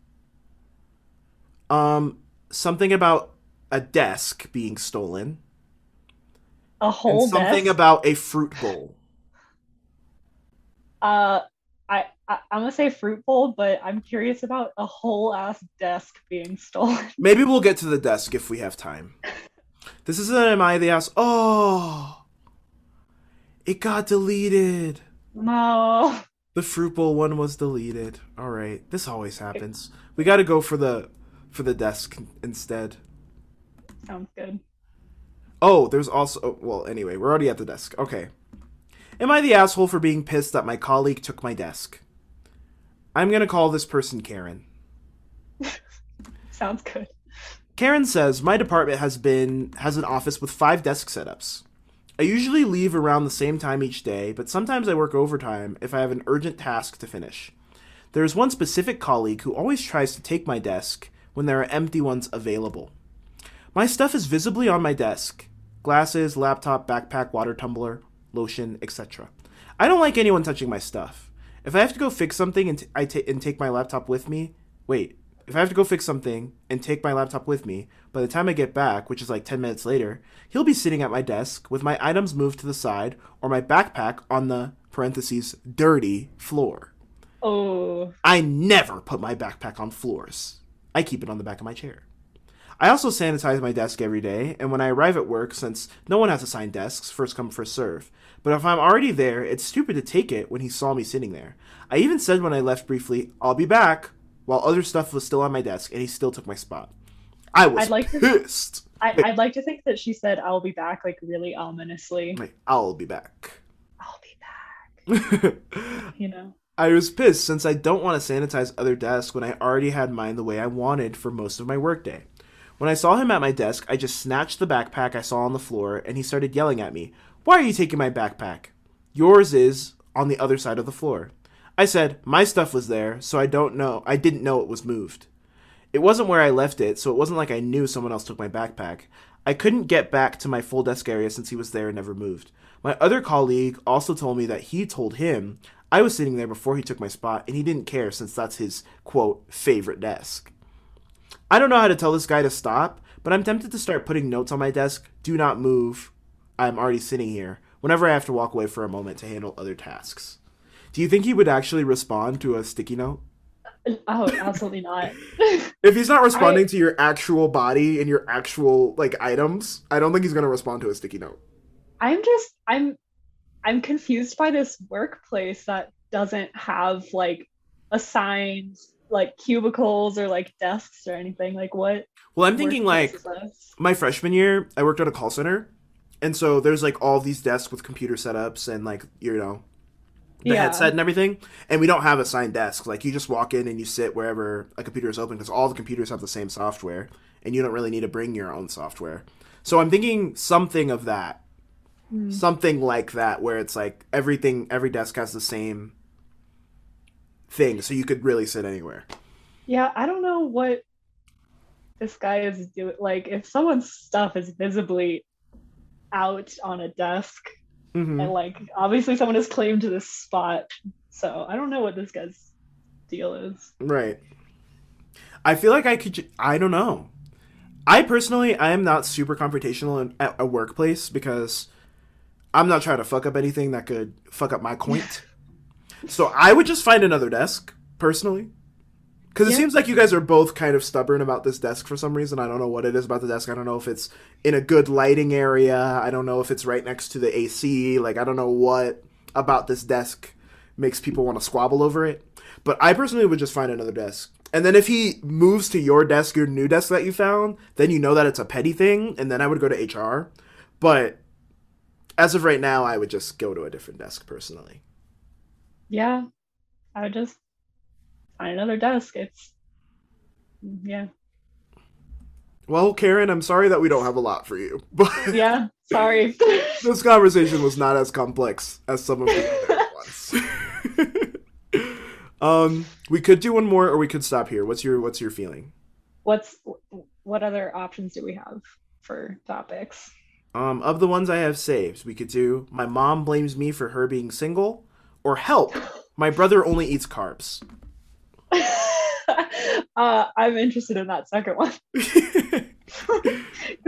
Something about a desk being stolen. A whole and something desk? About a fruit bowl. I'm gonna say fruit bowl, but I'm curious about a whole ass desk being stolen. Maybe we'll get to the desk if we have time. This is an Am I the Ass? Oh, it got deleted. No, the fruit bowl one was deleted. All right, this always happens. We got to go for the desk instead. Sounds good. Oh, there's also... Well, anyway, we're already at the desk. Okay. Am I the asshole for being pissed that my colleague took my desk? I'm going to call this person Karen. Sounds good. Karen says, my department has an office with 5 desk setups. I usually leave around the same time each day, but sometimes I work overtime if I have an urgent task to finish. There is one specific colleague who always tries to take my desk when there are empty ones available. My stuff is visibly on my desk. Glasses, laptop, backpack, water tumbler, lotion, etc. I don't like anyone touching my stuff. If I have to go fix something and take my laptop with me... Wait. If I have to go fix something and take my laptop with me, by the time I get back, which is like 10 minutes later, he'll be sitting at my desk with my items moved to the side or my backpack on the parentheses dirty floor. Oh. I never put my backpack on floors. I keep it on the back of my chair. I also sanitize my desk every day, and when I arrive at work, since no one has assigned desks, first come, first serve. But if I'm already there, it's stupid to take it when he saw me sitting there. I even said when I left briefly, I'll be back, while other stuff was still on my desk, and he still took my spot. I was pissed. I'd like to think that she said, I'll be back, like, really ominously. Like, I'll be back. I'll be back. You know? I was pissed since I don't want to sanitize other desks when I already had mine the way I wanted for most of my workday. When I saw him at my desk, I just snatched the backpack I saw on the floor, and he started yelling at me, "Why are you taking my backpack? Yours is on the other side of the floor." I said, "My stuff was there, so I didn't know it was moved. It wasn't where I left it, so it wasn't like I knew someone else took my backpack. I couldn't get back to my full desk area since he was there and never moved." My other colleague also told me that he told him I was sitting there before he took my spot, and he didn't care since that's his, quote, favorite desk. I don't know how to tell this guy to stop, but I'm tempted to start putting notes on my desk. Do not move. I'm already sitting here. Whenever I have to walk away for a moment to handle other tasks. Do you think he would actually respond to a sticky note? Oh, absolutely not. If he's not responding to your actual body and your actual, like, items, I don't think he's going to respond to a sticky note. I'm confused by this workplace that doesn't have, like, assigned, like, cubicles or, like, desks or anything. Like, what? Well, I'm thinking, like, my freshman year, I worked at a call center. And so there's, like, all these desks with computer setups and, like, you know, the headset and everything, and we don't have assigned desks. Like, you just walk in and you sit wherever a computer is open, because all the computers have the same software, and you don't really need to bring your own software. So I'm thinking something of that, something like that, where it's like everything, every desk has the same thing, so you could really sit anywhere. Yeah, I don't know what this guy is doing. Like, if someone's stuff is visibly out on a desk, and like obviously someone has claimed this spot, so I don't know what this guy's deal is. Right. I feel like I could. I don't know. I personally, I am not super confrontational at a workplace, because I'm not trying to fuck up anything that could fuck up my coint. So I would just find another desk, personally. Because it seems like you guys are both kind of stubborn about this desk for some reason. I don't know what it is about the desk. I don't know if it's in a good lighting area. I don't know if it's right next to the AC. Like, I don't know what about this desk makes people want to squabble over it. But I personally would just find another desk. And then if he moves to your desk, your new desk that you found, then you know that it's a petty thing, and then I would go to HR. But as of right now, I would just go to a different desk, personally. Yeah. I would just find another desk. It's, yeah. Well, Karen, I'm sorry that we don't have a lot for you. But yeah, sorry. This conversation was not as complex as some of the other ones. We could do one more, or we could stop here. What's your feeling? What other options do we have for topics? Of the ones I have saved, we could do my mom blames me for her being single, or help, my brother only eats carbs. I'm interested in that second one.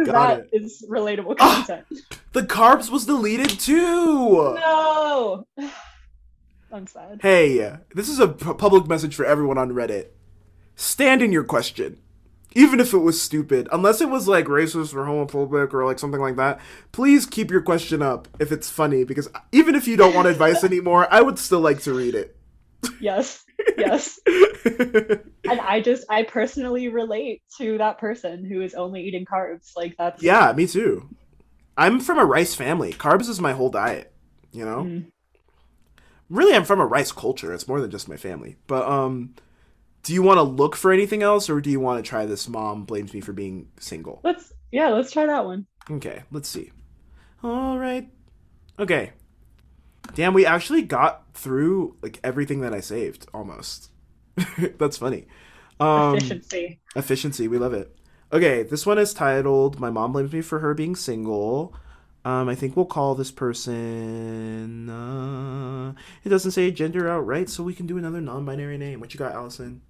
That is relatable content. The carbs was deleted too. No. I'm sad. Hey, this is a public message for everyone on Reddit. Stand in your question. Even if it was stupid. Unless it was like racist or homophobic or like something like that. Please keep your question up if it's funny. Because even if you don't want advice anymore, I would still like to read it. Yes. Yes. And I personally relate to that person who is only eating carbs. Like, that's... Yeah, me too. I'm from a rice family. Carbs is my whole diet, you know? Mm-hmm. Really, I'm from a rice culture. It's more than just my family. But do you want to look for anything else, or do you want to try this mom blames me for being single? Let's try that one. Okay, let's see. All right. Okay. Damn, we actually got through like everything that I saved almost. That's funny. Efficiency. Efficiency, we love it. Okay, this one is titled My Mom Blames Me for Her Being Single. I think we'll call this person, it doesn't say gender outright, so we can do another non-binary name. What you got, Allison?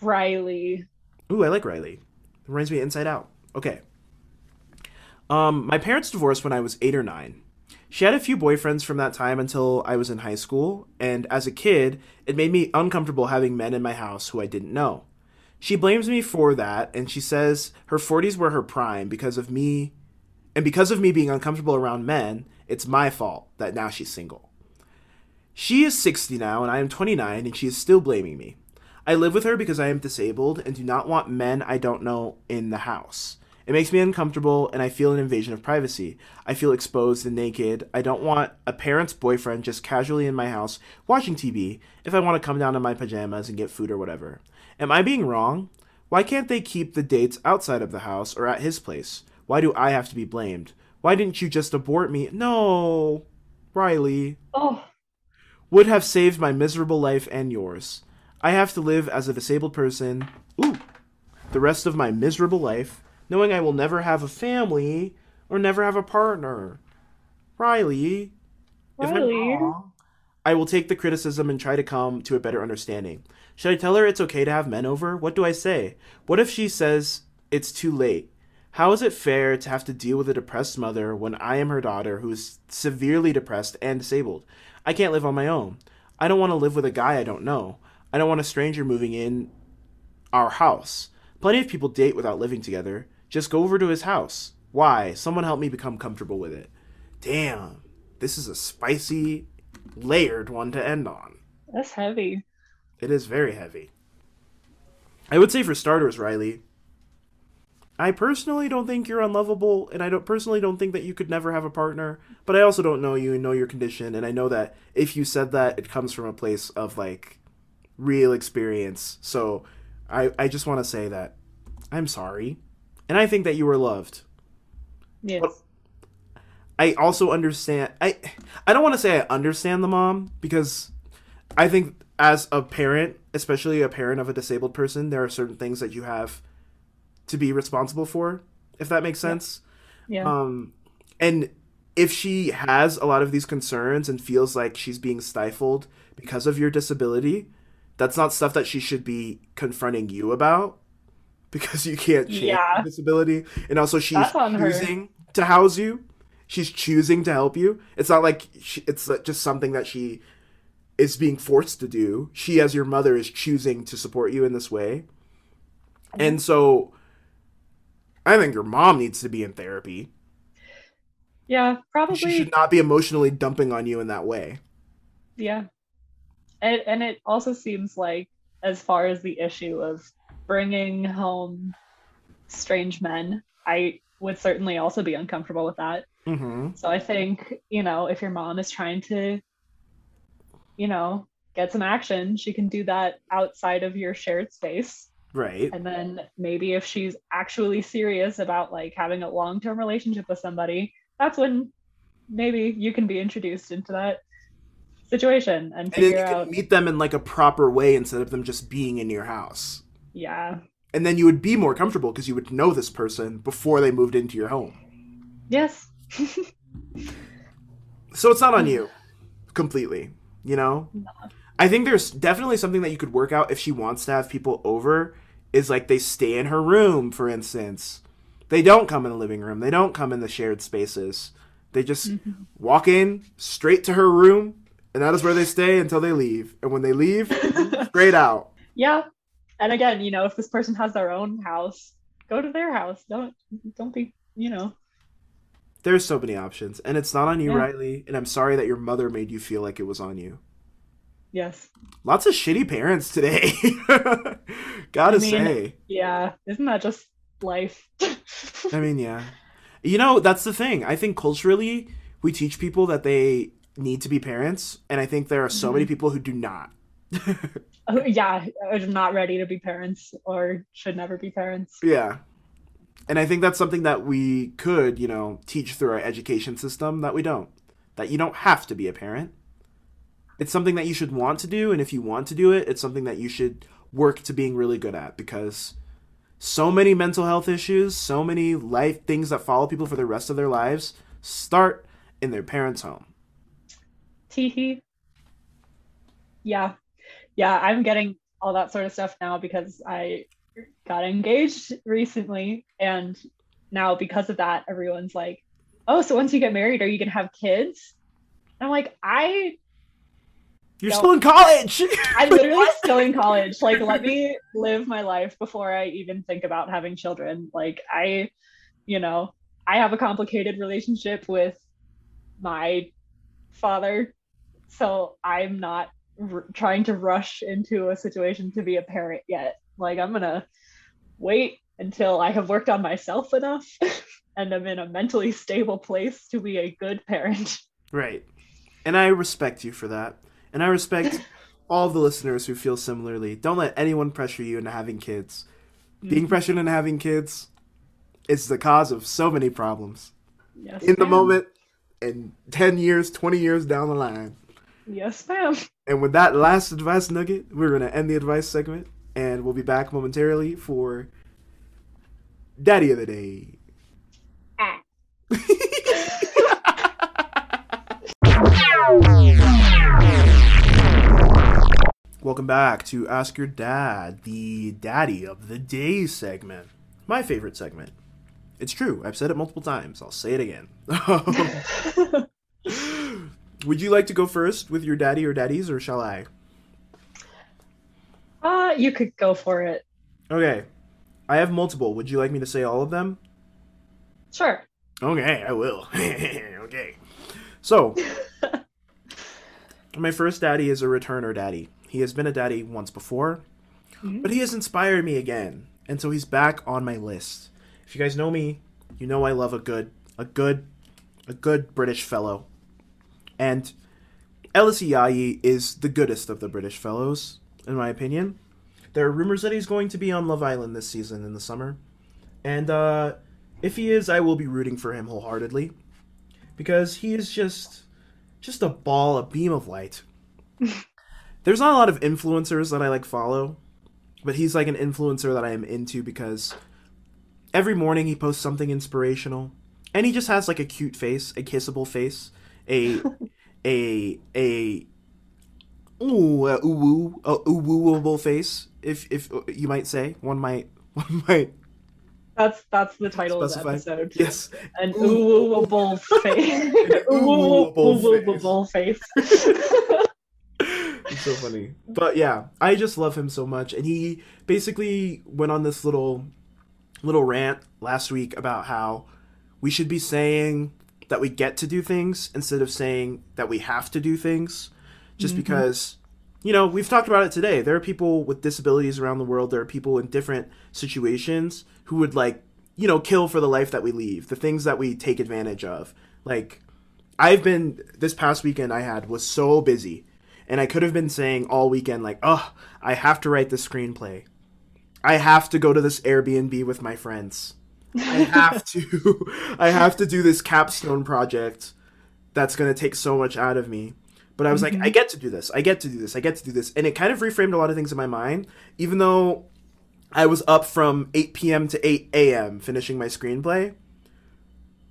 Riley. Ooh, I like Riley. It reminds me of Inside Out. Okay. My parents divorced when I was 8 or 9. She had a few boyfriends from that time until I was in high school, and as a kid, it made me uncomfortable having men in my house who I didn't know. She blames me for that, and she says her 40s were her prime because of me being uncomfortable around men, it's my fault that now she's single. She is 60 now, and I am 29, and she is still blaming me. I live with her because I am disabled and do not want men I don't know in the house. It makes me uncomfortable, and I feel an invasion of privacy. I feel exposed and naked. I don't want a parent's boyfriend just casually in my house watching TV if I want to come down in my pajamas and get food or whatever. Am I being wrong? Why can't they keep the dates outside of the house or at his place? Why do I have to be blamed? Why didn't you just abort me? No, Riley. Oh. Would have saved my miserable life and yours. I have to live as a disabled person. Ooh. The rest of my miserable life, knowing I will never have a family or never have a partner. Riley. If I'm wrong, I will take the criticism and try to come to a better understanding. Should I tell her it's okay to have men over? What do I say? What if she says it's too late? How is it fair to have to deal with a depressed mother when I am her daughter who is severely depressed and disabled? I can't live on my own. I don't want to live with a guy I don't know. I don't want a stranger moving in our house. Plenty of people date without living together. Just go over to his house. Why? Someone help me become comfortable with it. Damn. This is a spicy, layered one to end on. That's heavy. It is very heavy. I would say for starters, Riley, I personally don't think you're unlovable, and I don't think that you could never have a partner, but I also don't know you and know your condition, and I know that if you said that, it comes from a place of, like, real experience, so I just want to say that I'm sorry, and I think that you were loved. Yes. But I also understand, I don't want to say I understand the mom, because I think as a parent, especially a parent of a disabled person, there are certain things that you have to be responsible for, if that makes sense. Yeah. And if she has a lot of these concerns and feels like she's being stifled because of your disability, that's not stuff that she should be confronting you about, because you can't change your disability. And also she's choosing to house you. She's choosing to help you. It's not like it's just something that she is being forced to do. She, as your mother, is choosing to support you in this way. And so I think your mom needs to be in therapy. Yeah, probably. She should not be emotionally dumping on you in that way. Yeah. And it also seems like, as far as the issue of bringing home strange men, I would certainly also be uncomfortable with that. Mm-hmm. So I think, you know, if your mom is trying to, you know, get some action, she can do that outside of your shared space. Right. And then maybe if she's actually serious about, like, having a long-term relationship with somebody, that's when maybe you can be introduced into that situation and figure out. And then you can meet them in, like, a proper way instead of them just being in your house. Yeah. And then you would be more comfortable because you would know this person before they moved into your home. Yes. So it's not on you completely, you know? No. I think there's definitely something that you could work out if she wants to have people over, is like they stay in her room, for instance. They don't come in the living room. They don't come in the shared spaces. They just walk in straight to her room, and that is where they stay until they leave. And when they leave, straight out. Yeah. And again, you know, if this person has their own house, go to their house. Don't be, you know. There's so many options. And it's not on you, Riley. And I'm sorry that your mother made you feel like it was on you. Yes. Lots of shitty parents today. Gotta say. Yeah. Isn't that just life? I mean, yeah. You know, that's the thing. I think culturally, we teach people that they need to be parents. And I think there are so many people who do not. Are not ready to be parents or should never be parents. Yeah. And I think that's something that we could, you know, teach through our education system, that we don't. That you don't have to be a parent. It's something that you should want to do, and if you want to do it, it's something that you should work to being really good at, because so many mental health issues, so many life things that follow people for the rest of their lives start in their parents' home. Teehee. Yeah. Yeah, I'm getting all that sort of stuff now because I got engaged recently, and now because of that, everyone's like, oh, so once you get married, are you going to have kids? And I'm like, You're still in college. I'm literally still in college. Like, let me live my life before I even think about having children. Like, I have a complicated relationship with my father, so I'm not trying to rush into a situation to be a parent yet. Like, I'm gonna wait until I have worked on myself enough and I'm in a mentally stable place to be a good parent. Right. And I respect you for that. And I respect all the listeners who feel similarly. Don't let anyone pressure you into having kids. Being pressured into having kids is the cause of so many problems. Yes, in the moment, and 10 years, 20 years down the line. Yes, ma'am. And with that last advice nugget, we're going to end the advice segment. And we'll be back momentarily for Daddy of the Day. Welcome back to Ask Your Dad, the Daddy of the Day segment. My favorite segment. It's true. I've said it multiple times. I'll say it again. Would you like to go first with your daddy or daddies, or shall I? You could go for it. Okay. I have multiple. Would you like me to say all of them? Sure. Okay, I will. Okay. So, my first daddy is a returner daddy. He has been a daddy once before, but he has inspired me again, and so he's back on my list. If you guys know me, you know I love a good British fellow. And L.C. Yai is the goodest of the British fellows, in my opinion. There are rumors that he's going to be on Love Island this season in the summer. And if he is, I will be rooting for him wholeheartedly. Because he is just a ball, a beam of light. There's not a lot of influencers that I follow, but he's an influencer that I am into because every morning he posts something inspirational, and he just has a cute face, a kissable face, a uwu-able face, if you might say. One might. That's the title of the episode. Yes. An uwu-able face. Uwu-able face. It's so funny. But yeah, I just love him so much. And he basically went on this little rant last week about how we should be saying that we get to do things instead of saying that we have to do things. Just because, we've talked about it today. There are people with disabilities around the world. There are people in different situations who would kill for the life that we leave, the things that we take advantage of. This past weekend I had was so busy, and I could have been saying all weekend, I have to write this screenplay. I have to go to this Airbnb with my friends. I have to do this capstone project that's going to take so much out of me. But I was I get to do this. I get to do this. And it kind of reframed a lot of things in my mind, even though I was up from 8 p.m. to 8 a.m. finishing my screenplay.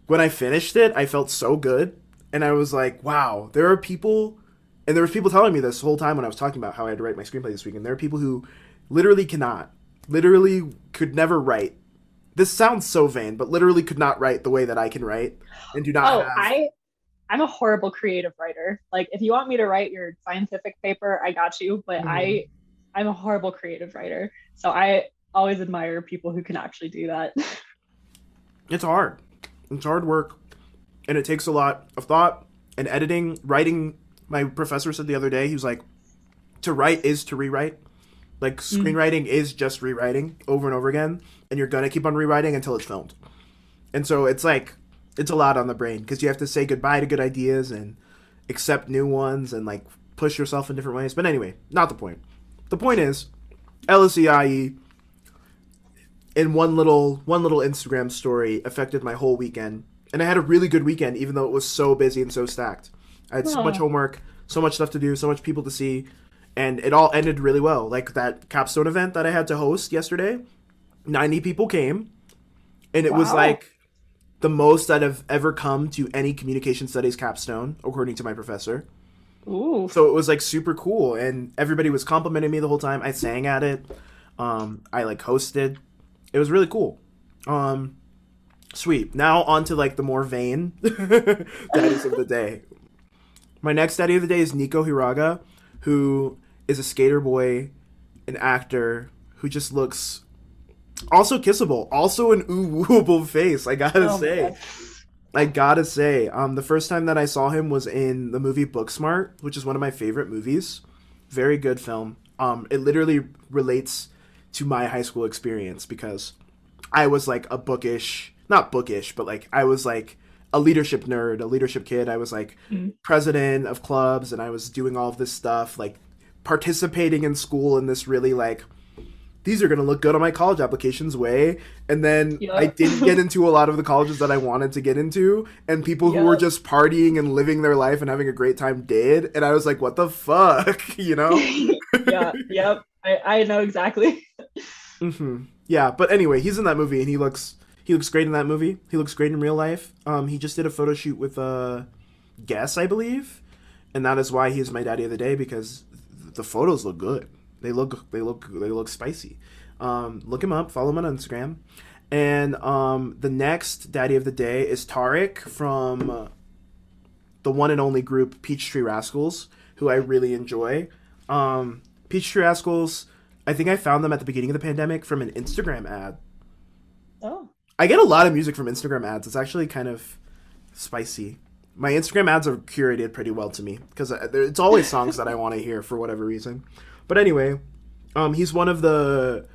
When I finished it, I felt so good. And I was wow, there are people, and there was people telling me this whole time when I was talking about how I had to write my screenplay this weekend. There are people who literally could never write. This sounds so vain, but literally could not write the way that I can write and do not have. I'm a horrible creative writer. If you want me to write your scientific paper, I got you. But I'm a horrible creative writer. So I always admire people who can actually do that. It's hard. It's hard work. And it takes a lot of thought and editing, writing. My professor said the other day, he was to write is to rewrite. Screenwriting is just rewriting over and over again. And you're going to keep on rewriting until it's filmed. And so it's it's a lot on the brain because you have to say goodbye to good ideas and accept new ones and push yourself in different ways. But anyway, not the point. The point is, L.C. Yai in one little Instagram story affected my whole weekend. And I had a really good weekend, even though it was so busy and so stacked. I had so much homework, so much stuff to do, so much people to see. And it all ended really well. That capstone event that I had to host yesterday, 90 people came. And it was the most that have ever come to any communication studies capstone, according to my professor. Ooh. So it was super cool, and everybody was complimenting me the whole time. I sang at it. I hosted. It was really cool. Sweet. Now on to the more vain daddies of the day. My next daddy of the day is Nico Hiraga, who is a skater boy, an actor who just looks also kissable, also an ooh-wooable face, I gotta say. The first time that I saw him was in the movie Book Smart, which is one of my favorite movies. Very good film. It literally relates to my high school experience because I was I was a leadership nerd, a leadership kid. I was president of clubs, and I was doing all of this stuff, participating in school in this really these are going to look good on my college applications way. And then I didn't get into a lot of the colleges that I wanted to get into. And people who were just partying and living their life and having a great time did. And I was what the fuck, Yeah, yep. I know exactly. Mm-hmm. Yeah, but anyway, he's in that movie and he looks great in that movie. He looks great in real life. He just did a photo shoot with Guess, I believe. And that is why he is my daddy of the day, because the photos look good. They look spicy. Look him up. Follow him on Instagram. And the next daddy of the day is Tarek from the one and only group Peachtree Rascals, who I really enjoy. Peachtree Rascals, I think I found them at the beginning of the pandemic from an Instagram ad. Oh. I get a lot of music from Instagram ads. It's actually kind of spicy. My Instagram ads are curated pretty well to me because it's always songs that I want to hear for whatever reason. But anyway, he's one of the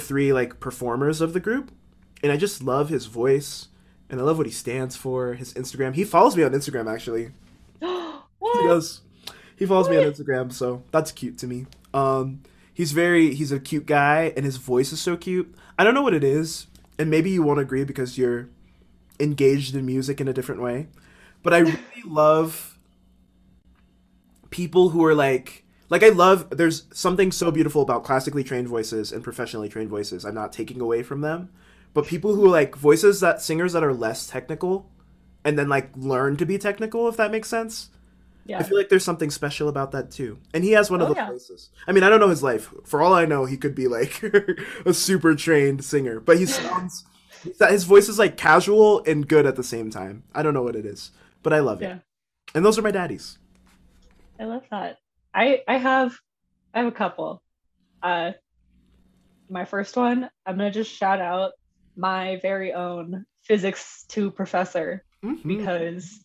three performers of the group, And I just love his voice, and I love what he stands for, his Instagram. He follows me on Instagram, actually. What? He does. He follows me on Instagram, so that's cute to me. He's a cute guy, and his voice is so cute. I don't know what it is, and maybe you won't agree because you're engaged in music in a different way, but I really love people who are like I love, there's something so beautiful about classically trained voices and professionally trained voices. I'm not taking away from them. But people who are like voices that singers that are less technical and then like learn to be technical, if that makes sense. Yeah. I feel like there's something special about that too. And he has one of those voices. I mean, I don't know his life. For all I know, he could be like a super trained singer, but he sounds that his voice is like casual and good at the same time. I don't know what it is, but I love it. And those are my daddies. I love that. I have a couple. My first one, I'm going to just shout out my very own physics 2 professor, because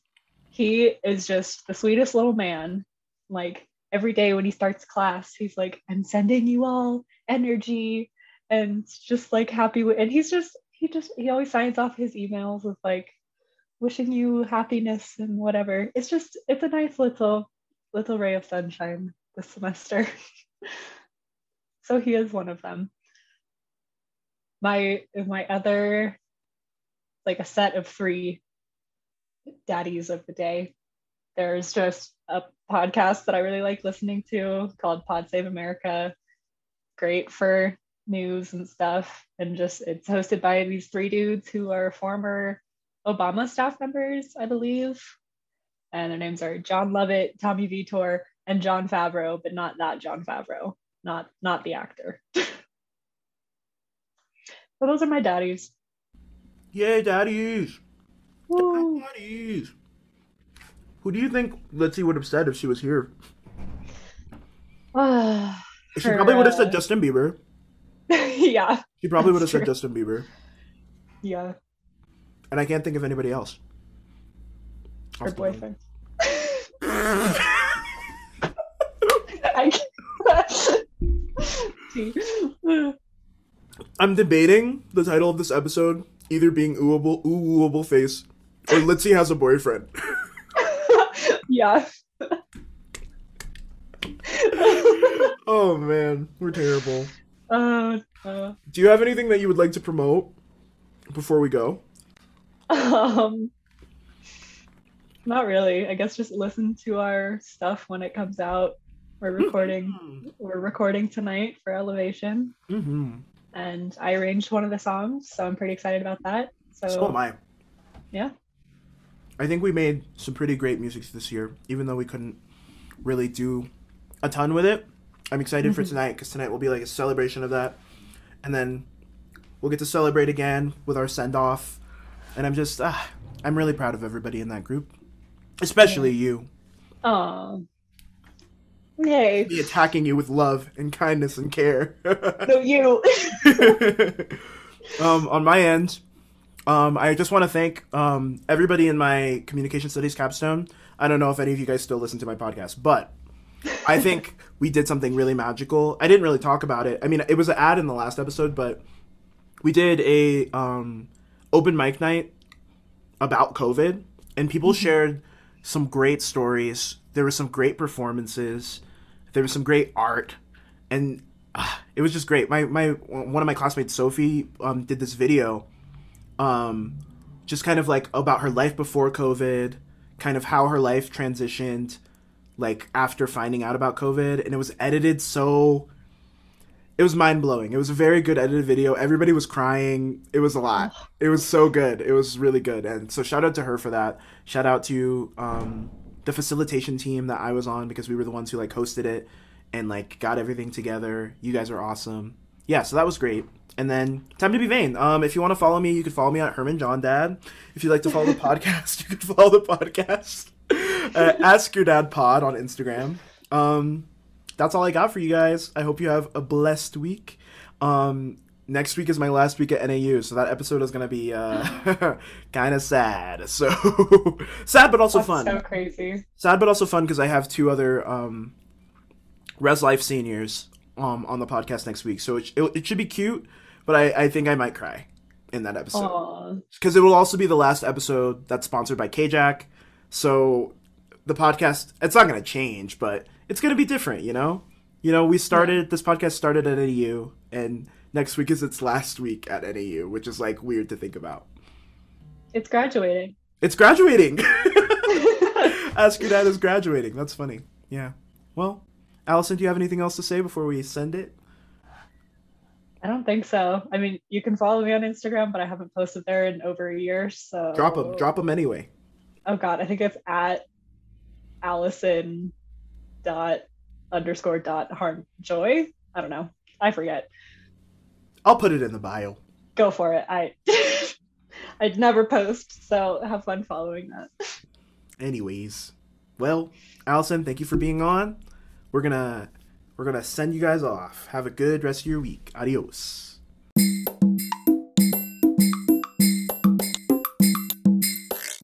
he is just the sweetest little man. Like every day when he starts class, he's like, I'm sending you all energy, and just like happy. And he always signs off his emails with like wishing you happiness and whatever. It's a nice little ray of sunshine this semester. So he is one of them. My other, like a set of 3 daddies of the day. There's just a podcast that I really like listening to called Pod Save America. Great for news and stuff. And just it's hosted by these 3 dudes who are former Obama staff members, I believe. And their names are John Lovett, Tommy Vitor, and Jon Favreau, but not that Jon Favreau, not the actor. So those are my daddies. Yay, daddies. Woo. Daddies. Who do you think Litzy would have said if she was here? She probably would have said Justin Bieber. Yeah. She probably would have said Justin Bieber. Yeah. And I can't think of anybody else. Her boyfriend. I'm debating the title of this episode either being uwu face or Litzy has a boyfriend. Yeah. Oh man, we're terrible. Do you have anything that you would like to promote before we go? Not really. I guess just listen to our stuff when it comes out. We're recording tonight for Elevation. Mm-hmm. And I arranged one of the songs, so I'm pretty excited about that. So am I. Yeah. I think we made some pretty great music this year, even though we couldn't really do a ton with it. I'm excited for tonight, because tonight will be like a celebration of that. And then we'll get to celebrate again with our send-off. And I'm just, I'm really proud of everybody in that group. Especially you. Aww. Yay. Be attacking you with love and kindness and care. No, you. On my end, I just want to thank everybody in my communication studies capstone. I don't know if any of you guys still listen to my podcast, but I think we did something really magical. I didn't really talk about it. I mean, it was an ad in the last episode, but we did a open mic night about COVID, and people shared some great stories. There were some great performances. There was some great art. And it was just great. My one of my classmates, Sophie, did this video just kind of like about her life before COVID, kind of how her life transitioned like after finding out about COVID. And it was edited so – it was mind-blowing. It was a very good edited video. Everybody was crying. It was a lot. It was so good. It was really good. And so shout out to her for that. Shout out to the facilitation team that I was on, because we were the ones who like hosted it and like got everything together. You guys are awesome. Yeah, so that was great. And then Time to Be Vain. If you want to follow me, you can follow me at Herman John Dad. If you'd like to follow the podcast, you can follow the podcast at Ask Your Dad Pod on Instagram. That's all I got for you guys. I hope you have a blessed week. Next week is my last week at NAU, so that episode is going to be kind of sad. So sad, but also fun. That's so crazy. Sad, but also fun, because I have 2 other Res Life seniors on the podcast next week. So it should be cute, but I think I might cry. in that episode. Because it will also be the last episode that's sponsored by K-Jack. So the podcast, it's not going to change, but it's going to be different, you know? You know, we started, this podcast started at NAU, and next week is its last week at NAU, which is, like, weird to think about. It's graduating. It's graduating! Ask Your Dad is graduating. That's funny. Yeah. Well, Allison, do you have anything else to say before we send it? I don't think so. I mean, you can follow me on Instagram, but I haven't posted there in over a year, so... Drop them anyway. Oh, God. I think it's at allison_harmjoy. I don't know. I forget. I'll put it in the bio. Go for it. I'd never post, so have fun following that. Anyways. Well, Allison, thank you for being on. We're gonna send you guys off. Have a good rest of your week. Adios.